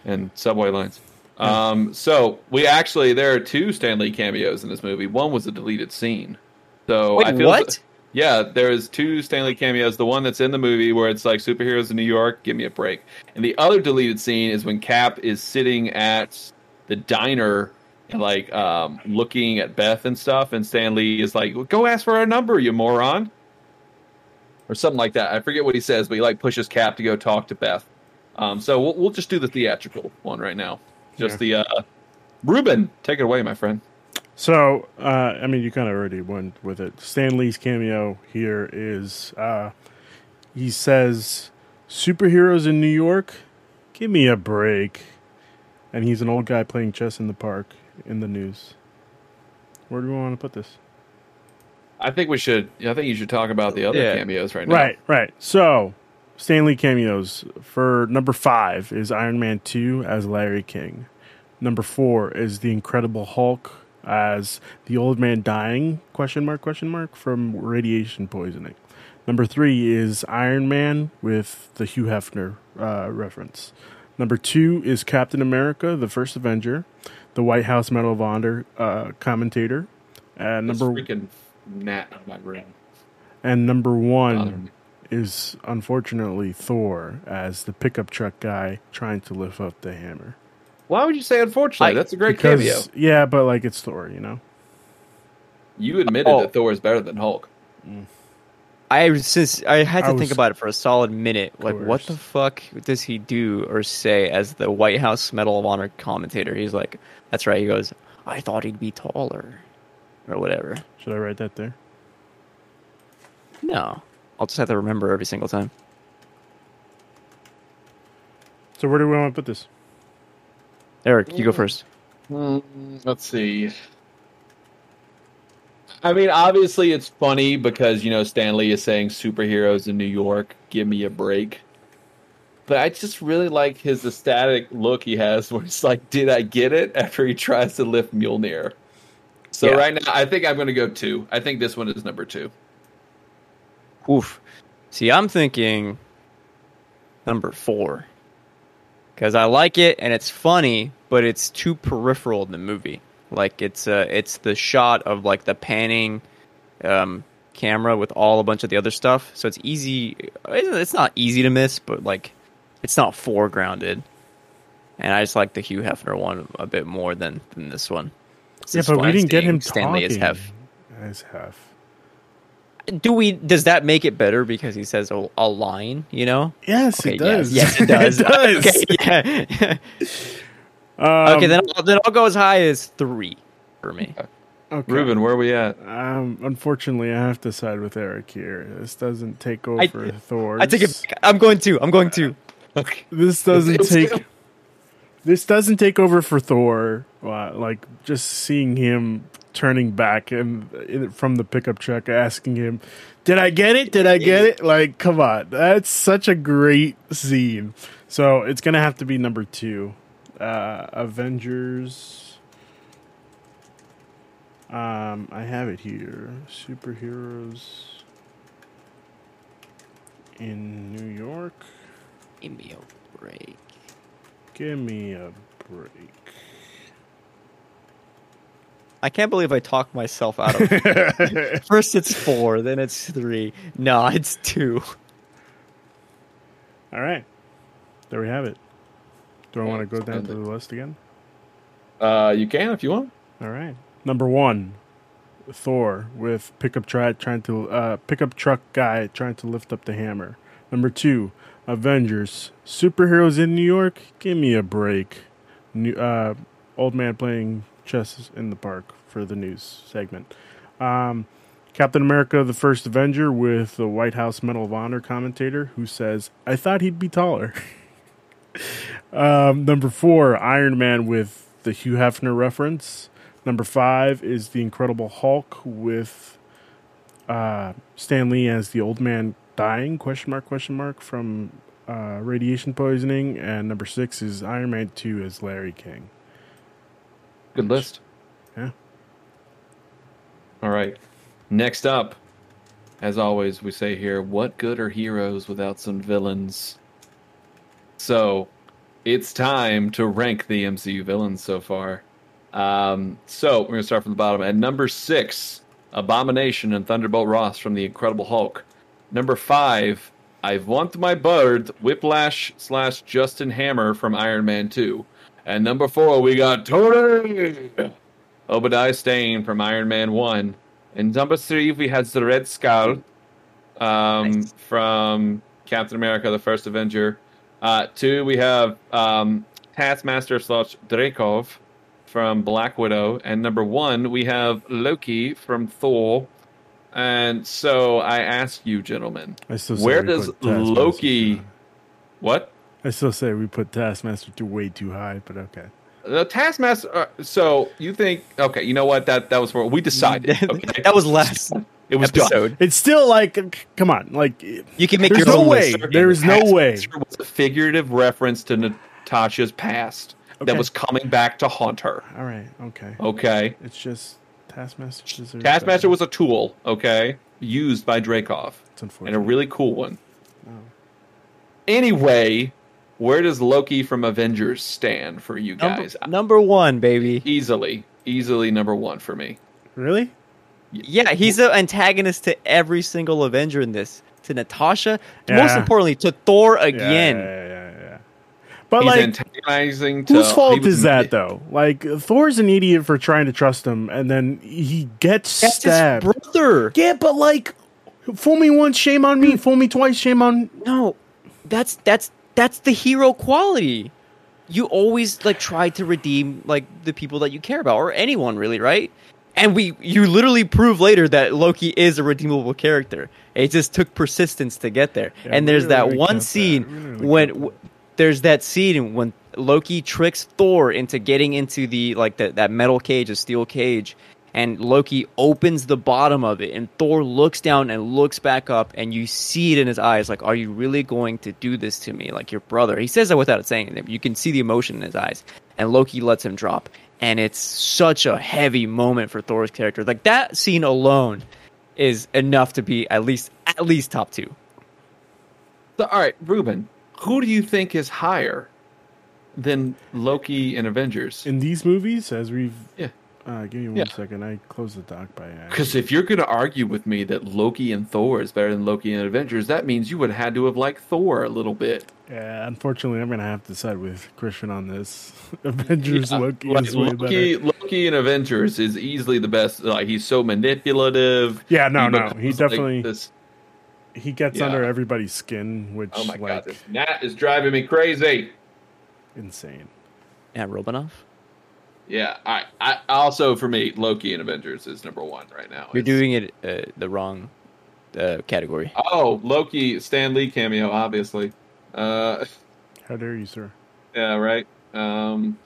And subway lines. Yeah. Um, so, we actually... There are two Stan Lee cameos in this movie. One was a deleted scene. So Wait, I feel what? Th- Yeah, there is two Stan Lee cameos. The one that's in the movie where it's like superheroes in New York, give me a break. And the other deleted scene is when Cap is sitting at the diner, like um, looking at Beth and stuff, and Stan Lee is like, well, "Go ask for our number, you moron," or something like that. I forget what he says, but he like pushes Cap to go talk to Beth. Um, so we'll, we'll just do the theatrical one right now. Just yeah. the uh, Ruben, take it away, my friend. So, uh, I mean, you kind of already went with it. Stan Lee's cameo here is, uh, he says, superheroes in New York, give me a break. And he's an old guy playing chess in the park in the news. Where do we want to put this? I think we should, I think you should talk about the other yeah. cameos right now. Right, right. So, Stan Lee cameos for number five is Iron Man two as Larry King. Number four is the Incredible Hulk as the old man dying, question mark, question mark, from radiation poisoning. Number three is Iron Man with the Hugh Hefner uh, reference. Number two is Captain America, the First Avenger, the White House Medal of Honor uh, commentator. And number freaking gnat on my brain. And number one is, unfortunately, Thor as the pickup truck guy trying to lift up the hammer. Why would you say unfortunately? I, That's a great because, cameo. Yeah, but like it's Thor, you know? You admitted oh. that Thor is better than Hulk. Mm. I since I had to I think about it for a solid minute. Coerced. Like, what the fuck does he do or say as the White House Medal of Honor commentator? He's like, that's right. He goes, I thought he'd be taller or whatever. Should I write that there? No. I'll just have to remember every single time. So where do we want to put this? Eric, you go first. Let's see. I mean, obviously it's funny because, you know, Stan Lee is saying superheroes in New York, give me a break. But I just really like his ecstatic look he has where it's like, did I get it? After he tries to lift Mjolnir. So yeah. Right now, I think I'm going to go two. I think this one is number two. Oof. See, I'm thinking number four. Because I like it, and it's funny, but it's too peripheral in the movie. Like, it's uh, it's the shot of, like, the panning um, camera with all a bunch of the other stuff. So it's easy. It's not easy to miss, but, like, it's not foregrounded. And I just like the Hugh Hefner one a bit more than, than this one. Yeah, but we didn't get him Stanley talking. As Hef. As Hef. Do we? Does that make it better because he says a, a line? You know? Yes, okay, it does. Yes, yes it does. It does. Okay, yeah. um, okay then, I'll, then I'll go as high as three for me. Okay. Ruben, where are we at? Um, unfortunately, I have to side with Eric here. This doesn't take over I, Thor. I take it. I'm going two. I'm going two. Okay. This doesn't it's, it's, take. This doesn't take over for Thor. Wow, like just seeing him turning back and from the pickup truck, asking him, "Did I get it? Did I get it?" Like, come on, that's such a great scene. So it's gonna have to be number two, uh, Avengers. Um, I have it here. Superheroes in New York. Give me a break. Give me a break. I can't believe I talked myself out of it. First it's four, then it's three. No, it's two. All right. There we have it. Do I yeah, want to go down to the list again? Uh, you can if you want. All right. Number one, Thor with pickup try trying to uh, pickup truck guy trying to lift up the hammer. Number two, Avengers. Superheroes in New York. Give me a break. New, uh, old man playing chess in the park for the news segment. Um, Captain America: The First Avenger with the White House Medal of Honor commentator who says, "I thought he'd be taller." um, number four, Iron Man with the Hugh Hefner reference. Number five is the Incredible Hulk with uh, Stan Lee as the old man dying question mark question mark from uh, radiation poisoning, and number six is Iron Man two as Larry King. Good list. Yeah. All right. Next up, as always, we say here, what good are heroes without some villains? So it's time to rank the M C U villains so far. Um, so we're going to start from the bottom. At number six, Abomination and Thunderbolt Ross from The Incredible Hulk. Number five, I Want My Bird, Whiplash slash Justin Hammer from Iron Man two. And number four, we got Tony Obadiah Stane from Iron Man one. And number three, we had the Red Skull um, nice. from Captain America, the First Avenger. Uh, two, we have um, Taskmaster slash Dracov from Black Widow. And number one, we have Loki from Thor. And so I ask you, gentlemen, so where does Loki... What? I still say we put Taskmaster to way too high, but okay. The Taskmaster. Uh, so you think? Okay, you know what? That that was where we decided. Okay. That was last. It was episode. Done. It's still like, come on, like you can make your no own way. There is no way. It was a figurative reference to Natasha's past okay. that was coming back to haunt her. All right. Okay. Okay. It's just Taskmaster. Taskmaster was a tool. Okay, used by Dracov. It's unfortunate. And a really cool one. Oh. Anyway. Where does Loki from Avengers stand for you guys? Number, number one, baby. Easily. Easily number one for me. Really? Yeah, he's an antagonist to every single Avenger in this. To Natasha. Yeah. Most importantly, to Thor again. Yeah, yeah, yeah. yeah. But he's like, antagonizing to, whose fault was, is that, though? Like, Thor's an idiot for trying to trust him, and then he gets That's stabbed. His brother. Yeah, but like, fool me once, shame on me. Fool me twice, shame on... No, that's... that's That's the hero quality. You always like try to redeem like the people that you care about, or anyone really, right? And we, you literally prove later that Loki is a redeemable character. It just took persistence to get there. Yeah, and there's really that really one scene that. Really when w- there's that scene when Loki tricks Thor into getting into the like the, that metal cage, a steel cage, and Loki opens the bottom of it, and Thor looks down and looks back up, and you see it in his eyes, like, are you really going to do this to me, like your brother? He says that without saying it. You can see the emotion in his eyes. and Loki lets him drop. And it's such a heavy moment for Thor's character. Like, that scene alone is enough to be at least at least top two. So, all right, Ruben, who do you think is higher than Loki and Avengers? In these movies, as we've... Yeah. Uh, give me one yeah. second. I closed the dock by accident. Because if you're going to argue with me that Loki and Thor is better than Loki and Avengers, that means you would have had to have liked Thor a little bit. Yeah, unfortunately, I'm going to have to side with Christian on this. Avengers yeah. Loki like, is way Loki, better. Loki and Avengers is easily the best. Like, he's so manipulative. Yeah, no, he no. He definitely... Like this, he gets yeah. under everybody's skin, which... Oh, my like, God. This gnat is driving me crazy. Insane. Yeah, Robinoff? Yeah, I, I also for me, Loki and Avengers is number one right now. You're it's, doing it uh, the wrong uh, category. Oh, Loki, Stan Lee cameo, obviously. Uh, How dare you, sir? Yeah, right. Um,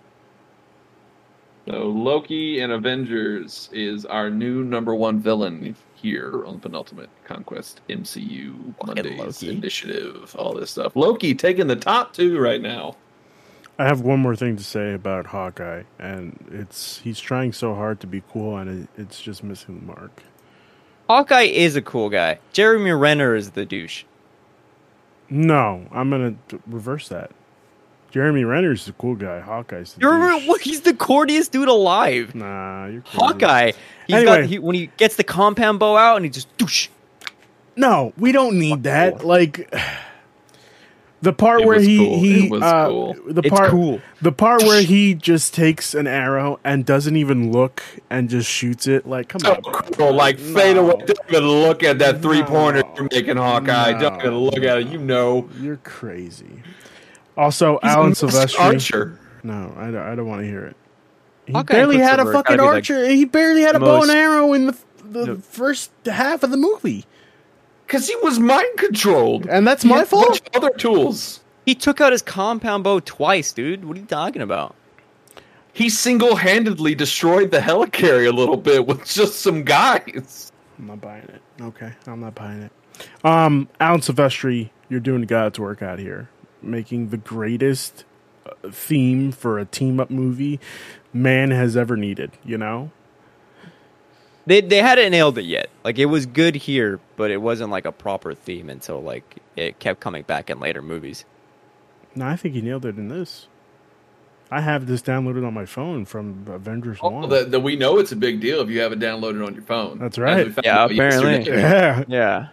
so Loki and Avengers is our new number one villain here on Penultimate Conquest M C U Mondays Initiative. All this stuff. Loki taking the top two right now. I have one more thing to say about Hawkeye, and it's he's trying so hard to be cool, and it, it's just missing the mark. Hawkeye is a cool guy. Jeremy Renner is the douche. No, I'm going to reverse that. Jeremy Renner's the cool guy. Hawkeye's the you're, douche. He's the corniest dude alive. Nah, you're crazy. Hawkeye. He's anyway. got, he, when he gets the compound bow out, and he just douche. No, we don't need Fuck that. Cool. Like... The part where he, cool. he uh, cool. the it's part cool. the part where he just takes an arrow and doesn't even look and just shoots it, like come oh, on, cool. like no. fade away. Don't even look at that three pointer no. you're making, Hawkeye. No. Don't even look at it. You know you're crazy. Also, he's Alan Silvestri. Archer. No, I don't, I don't want to hear it. He Hawkeye barely had a fucking archer. Like he barely had a bow and arrow in the the no. first half of the movie. Because he was mind-controlled. And that's my fault. Other tools. He took out his compound bow twice, dude. What are you talking about? He single-handedly destroyed the helicarrier a little bit with just some guys. I'm not buying it. Okay, I'm not buying it. Um, Alan Silvestri, you're doing God's work out here. Making the greatest theme for a team-up movie man has ever needed, you know? They they hadn't nailed it yet. Like, it was good here, but it wasn't like a proper theme until like it kept coming back in later movies. No, I think he nailed it in this. I have this downloaded on my phone from Avengers oh, One. The, the, we know it's a big deal if you have it downloaded on your phone. That's right. Yeah, apparently. Yeah. yeah.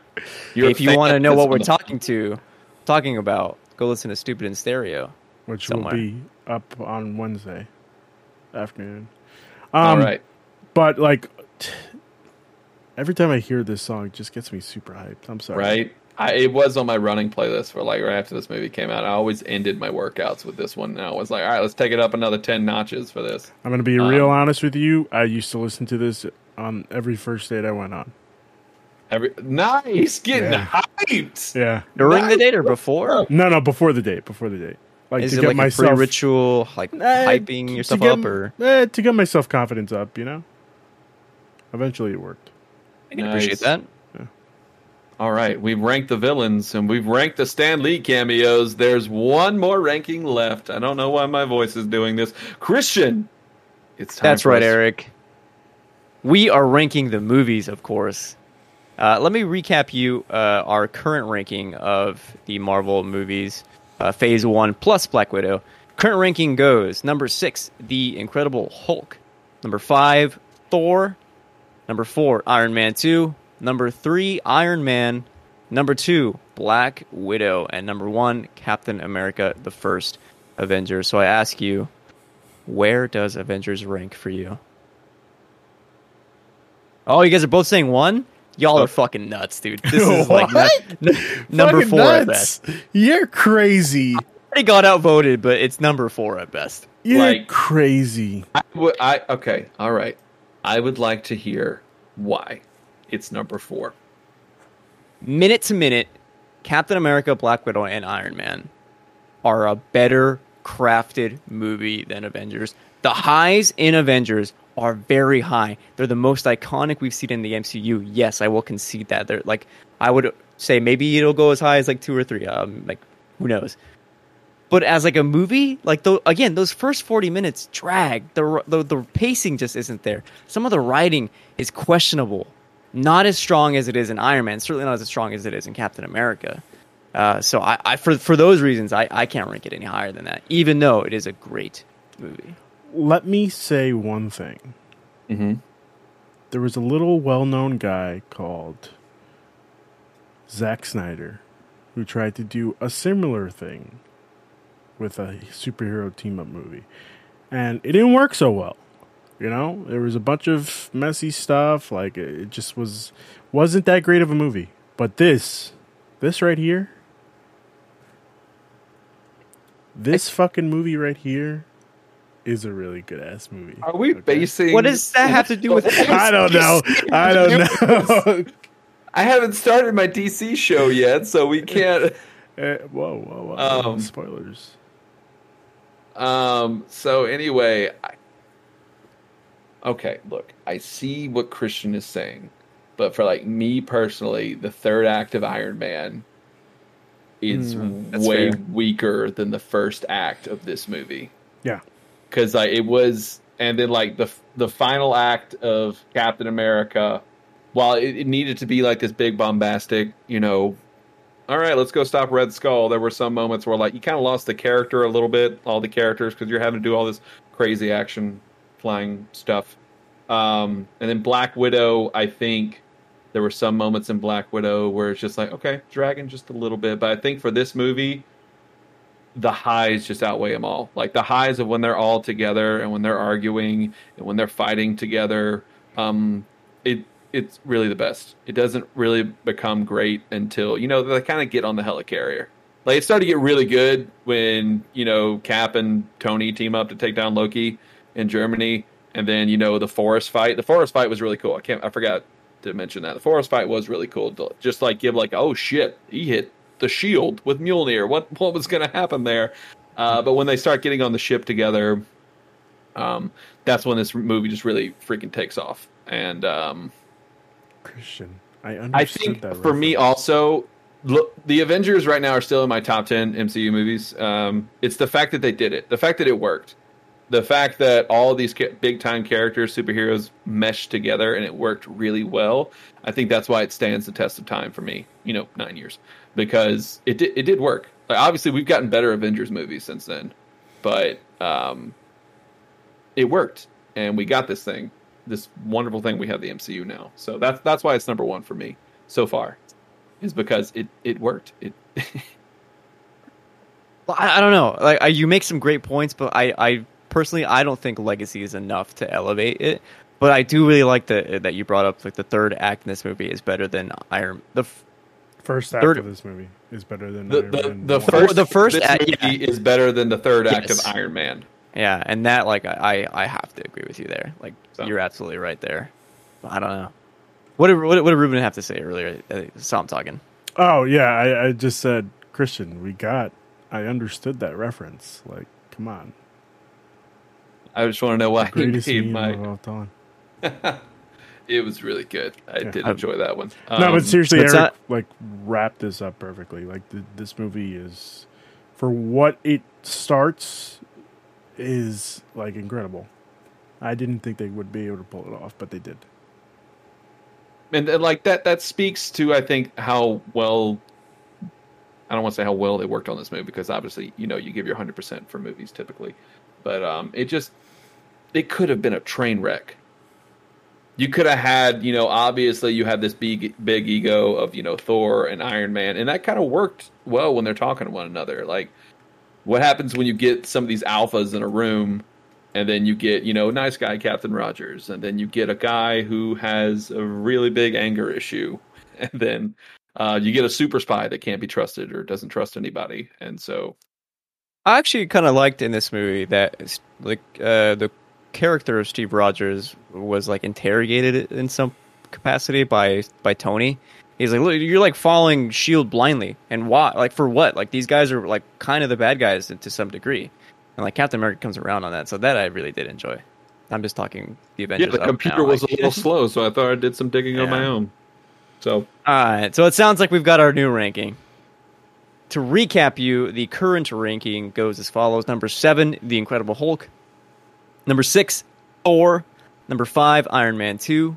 If you want to know what we're talking to, talking about, go listen to Stupid in Stereo, which somewhere. will be up on Wednesday afternoon. Um, All right, but like. Every time I hear this song, it just gets me super hyped. I'm sorry. Right? I, it was on my running playlist for like right after this movie came out. I always ended my workouts with this one. Now I was like, all right, let's take it up another ten notches for this. I'm going to be um, real honest with you. I used to listen to this on every first date I went on. Every nice, getting yeah. hyped. Yeah, during nice. the date or before? No, no, before the date. Before the date. Like Is to it get like myself, a pre-ritual, like uh, hyping to, yourself to get, up, or uh, to get myself confidence up? You know. Eventually it worked. I can nice. appreciate that. Yeah. All right. We've ranked the villains, and we've ranked the Stan Lee cameos. There's one more ranking left. I don't know why my voice is doing this. Christian, it's time That's right, us. Eric. We are ranking the movies, of course. Uh, let me recap you uh, our current ranking of the Marvel movies, uh, Phase one plus Black Widow. Current ranking goes number six, The Incredible Hulk. Number five, Thor. Number four, Iron Man two. Number three, Iron Man. Number two, Black Widow. And number one, Captain America, the First Avenger. So I ask you, where does Avengers rank for you? Oh, you guys are both saying one? Y'all are fucking nuts, dude. This is like n- number four nuts. at best. You're crazy. I got outvoted, but it's number four at best. You're like, crazy. I, w- I Okay, all right. I would like to hear why it's number four. Minute to minute, Captain America, Black Widow, and Iron Man are a better crafted movie than Avengers. The highs in Avengers are very high. They're the most iconic we've seen in the M C U. Yes, I will concede that. They're like I would say maybe it'll go as high as like two or three. Um, like who knows? But as like a movie, like the, again, those first forty minutes drag. The, the the pacing just isn't there. Some of the writing is questionable. Not as strong as it is in Iron Man. Certainly not as strong as it is in Captain America. Uh, so I, I for for those reasons, I, I can't rank it any higher than that. Even though it is a great movie. Let me say one thing. Mm-hmm. There was a little well-known guy called Zack Snyder who tried to do a similar thing with a superhero team-up movie. And it didn't work so well. You know, there was a bunch of messy stuff. Like, it just was, wasn't that great of a movie. But this, this right here, this I, fucking movie right here is a really good-ass movie. Are we okay? basing... What does that have to do with... I don't know. I don't know. I haven't started my D C show yet, so we can't... Uh, whoa, whoa, whoa. Um, Spoilers. Um. So anyway, I, okay, look, I see what Christian is saying, but for like me personally, the third act of Iron Man is mm, way fair. weaker than the first act of this movie. Yeah. Because like, it was, and then like the the final act of Captain America, while it, it needed to be like this big bombastic, you know, all right, let's go stop Red Skull. There were some moments where, like, you kind of lost the character a little bit, all the characters, because you're having to do all this crazy action, flying stuff. Um, and then Black Widow, I think there were some moments in Black Widow where it's just like, okay, dragging just a little bit. But I think for this movie, the highs just outweigh them all. Like, the highs of when they're all together and when they're arguing and when they're fighting together, um, it... it's really the best. It doesn't really become great until, you know, they kind of get on the helicarrier. Like, it started to get really good when, you know, Cap and Tony team up to take down Loki in Germany. And then, you know, the forest fight. The forest fight was really cool. I can't, I forgot to mention that. The forest fight was really cool. Just like give like, oh shit, he hit the shield with Mjolnir. What, what was going to happen there? Uh, but when they start getting on the ship together, um, that's when this movie just really freaking takes off. And, um, Christian, I understand. I think that for me also, look, the Avengers right now are still in my top ten M C U movies. Um, it's the fact that they did it, the fact that it worked, the fact that all these ca- big time characters, superheroes, meshed together and it worked really well. I think that's why it stands the test of time for me. You know, nine years because it did, it did work. Like, obviously, we've gotten better Avengers movies since then, but um, it worked and we got this thing. This wonderful thing we have the M C U now, so that's that's why it's number one for me so far, is because it it worked. It. Well, I, I don't know. Like I, you make some great points, but I, I personally I don't think Legacy is enough to elevate it. But I do really like the that you brought up. Like the third act in this movie is better than Iron. The f- first act third, of this movie is better than the Iron the, Man the, the first the first this act movie yeah. is better than the third yes. act of Iron Man. Yeah, and that, like, I, I have to agree with you there. Like, so. You're absolutely right there. I don't know. What did, what, what did Ruben have to say earlier? I saw him talking. Oh, yeah, I, I just said, Christian, we got... I understood that reference. Like, come on. I just want to know why he made my... It was really good. I yeah. did I, enjoy that one. Um, no, but seriously, Eric, not... like, wrapped this up perfectly. Like, the, this movie is... For what it starts... is like incredible. I didn't think they would be able to pull it off, but they did. And, and like that, that speaks to, I think, how well, I don't want to say how well they worked on this movie, because obviously, you know, you give your one hundred percent for movies typically, but um, it just, it could have been a train wreck. You could have had, you know, obviously you had this big, big ego of, you know, Thor and Iron Man, and that kind of worked well when they're talking to one another. Like, what happens when you get some of these alphas in a room and then you get, you know, nice guy Captain Rogers, and then you get a guy who has a really big anger issue, and then uh, you get a super spy that can't be trusted or doesn't trust anybody. And so I actually kind of liked in this movie that like uh, the character of Steve Rogers was like interrogated in some capacity by by Tony. He's like, look, you're like following S H I E L D blindly, and why? Like for what? Like these guys are like kind of the bad guys to some degree, and like Captain America comes around on that. So that I really did enjoy. I'm just talking the Avengers. Yeah, the computer now was like, a little slow, so I thought I did some digging yeah. on my own. So all right, so it sounds like we've got our new ranking. to recap you, the current ranking goes as follows. Number seven, The Incredible Hulk. Number six, Thor. Number five, Iron Man two.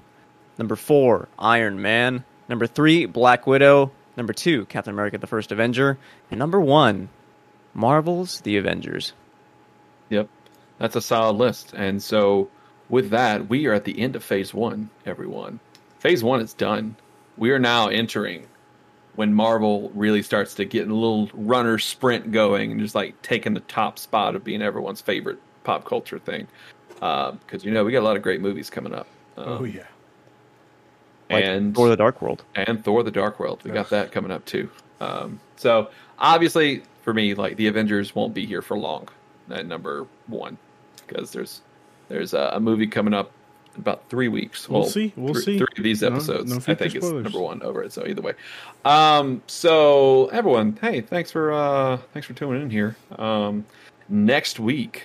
Number four, Iron Man. Number three, Black Widow. Number two, Captain America: The First Avenger. And number one, Marvel's The Avengers. Yep, that's a solid list. And so with that, we are at the end of Phase one, everyone. Phase one is done. We are now entering when Marvel really starts to get a little runner sprint going and just like taking the top spot of being everyone's favorite pop culture thing. Because, uh, you know, we got a lot of great movies coming up. Um, oh, yeah. Like and Thor: The Dark World. And Thor: The Dark World. We got that coming up, too. Um, so, obviously, for me, like, the Avengers won't be here for long at number one. Because there's there's a, a movie coming up in about three weeks. We'll, we'll see. We'll th- see. Three of these episodes, no, no I think, is number one over it. So, either way. Um, so, everyone, hey, thanks for, uh, thanks for tuning in here. Um, next week,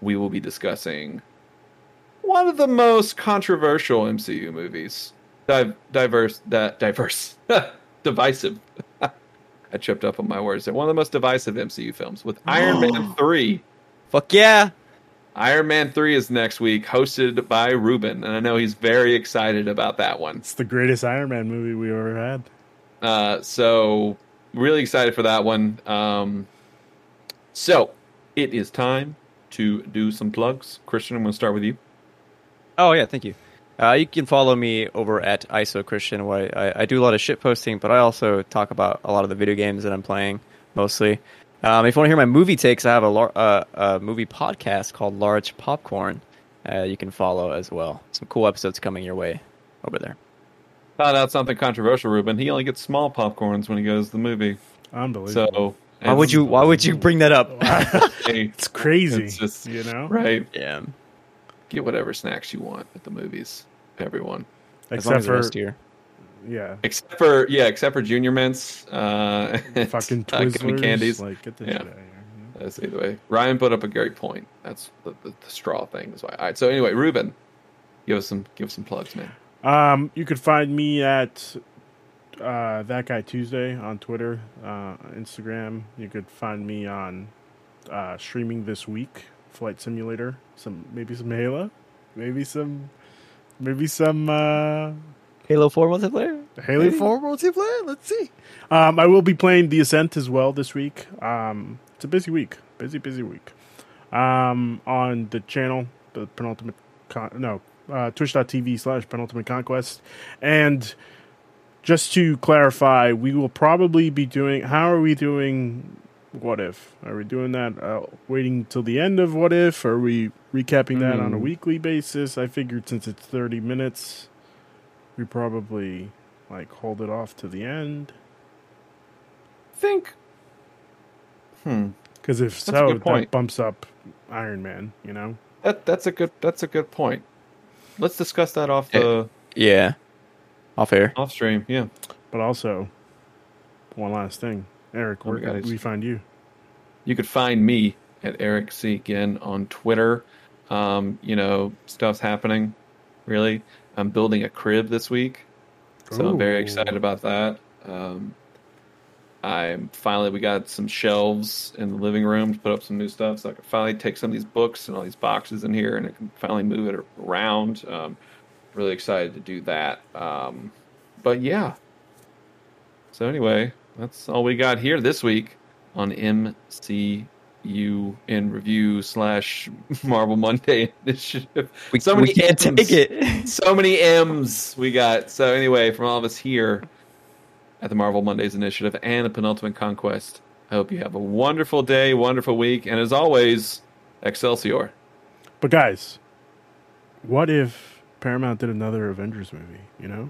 we will be discussing one of the most controversial M C U movies. Div- diverse, that diverse, divisive. I tripped up on my words. They're one of the most divisive M C U films with Iron Man three. Fuck yeah! Iron Man three is next week, hosted by Ruben, and I know he's very excited about that one. It's the greatest Iron Man movie we ever had. Uh, so really excited for that one. Um, so it is time to do some plugs. Christian, I'm going to start with you. Oh yeah, thank you. Uh, you can follow me over at I S O Christian, where I, I do a lot of shit posting, but I also talk about a lot of the video games that I'm playing, mostly. Um, if you want to hear my movie takes, I have a, uh, a movie podcast called Large Popcorn. Uh, you can follow as well. Some cool episodes coming your way over there. Found out something controversial, Ruben. He only gets small popcorns when he goes to the movie. Unbelievable. So why would you? Why would you bring that up? It's crazy. It's just, you know, right? Yeah. Get whatever snacks you want at the movies, everyone. Except as long as for last year. Yeah. Except for yeah, except for Junior Mints. Uh, Fucking Twizzlers. Candies. Like, get this yeah. shit out of here. Yeah. That's either way. Ryan put up a great point. That's the, the, the straw thing. Is why. All right. So anyway, Ruben, give us some give us some plugs, man. Um, you can find me at uh, That Guy Tuesday on Twitter, uh, Instagram. You could find me on uh, streaming this week. Flight Simulator, some maybe some Halo, maybe some, maybe some uh, Halo four multiplayer. Halo maybe. four multiplayer. Let's see. Um, I will be playing The Ascent as well this week. Um, it's a busy week, busy busy week. Um, on the channel, the penultimate con- no uh, twitch.tv slash penultimate conquest. And just to clarify, we will probably be doing. How are we doing? What If? Are we doing that uh, waiting till the end of What If? Are we recapping that mm. on a weekly basis? I figured since it's thirty minutes, we probably like hold it off to the end. Think. Hmm. Because if that's so, that bumps up Iron Man. You know. That that's a good that's a good point. Let's discuss that off the. Yeah. Off air. Off stream. Yeah. But also, one last thing. Eric, where oh can we find you? You could find me at Eric C. Ginn on Twitter. Um, you know, stuff's happening, really. I'm building a crib this week, so Ooh. I'm very excited about that. Um, I'm finally, we got some shelves in the living room to put up some new stuff, so I can finally take some of these books and all these boxes in here, and I can finally move it around. Um, really excited to do that. Um, but yeah. So anyway... That's all we got here this week on M C U in Review slash Marvel Monday Initiative. We, so many we can't M's. Take it. So many M's we got. So anyway, from all of us here at the Marvel Mondays Initiative and the Penultimate Conquest, I hope you have a wonderful day, wonderful week, and as always, Excelsior. But guys, what if Paramount did another Avengers movie, you know?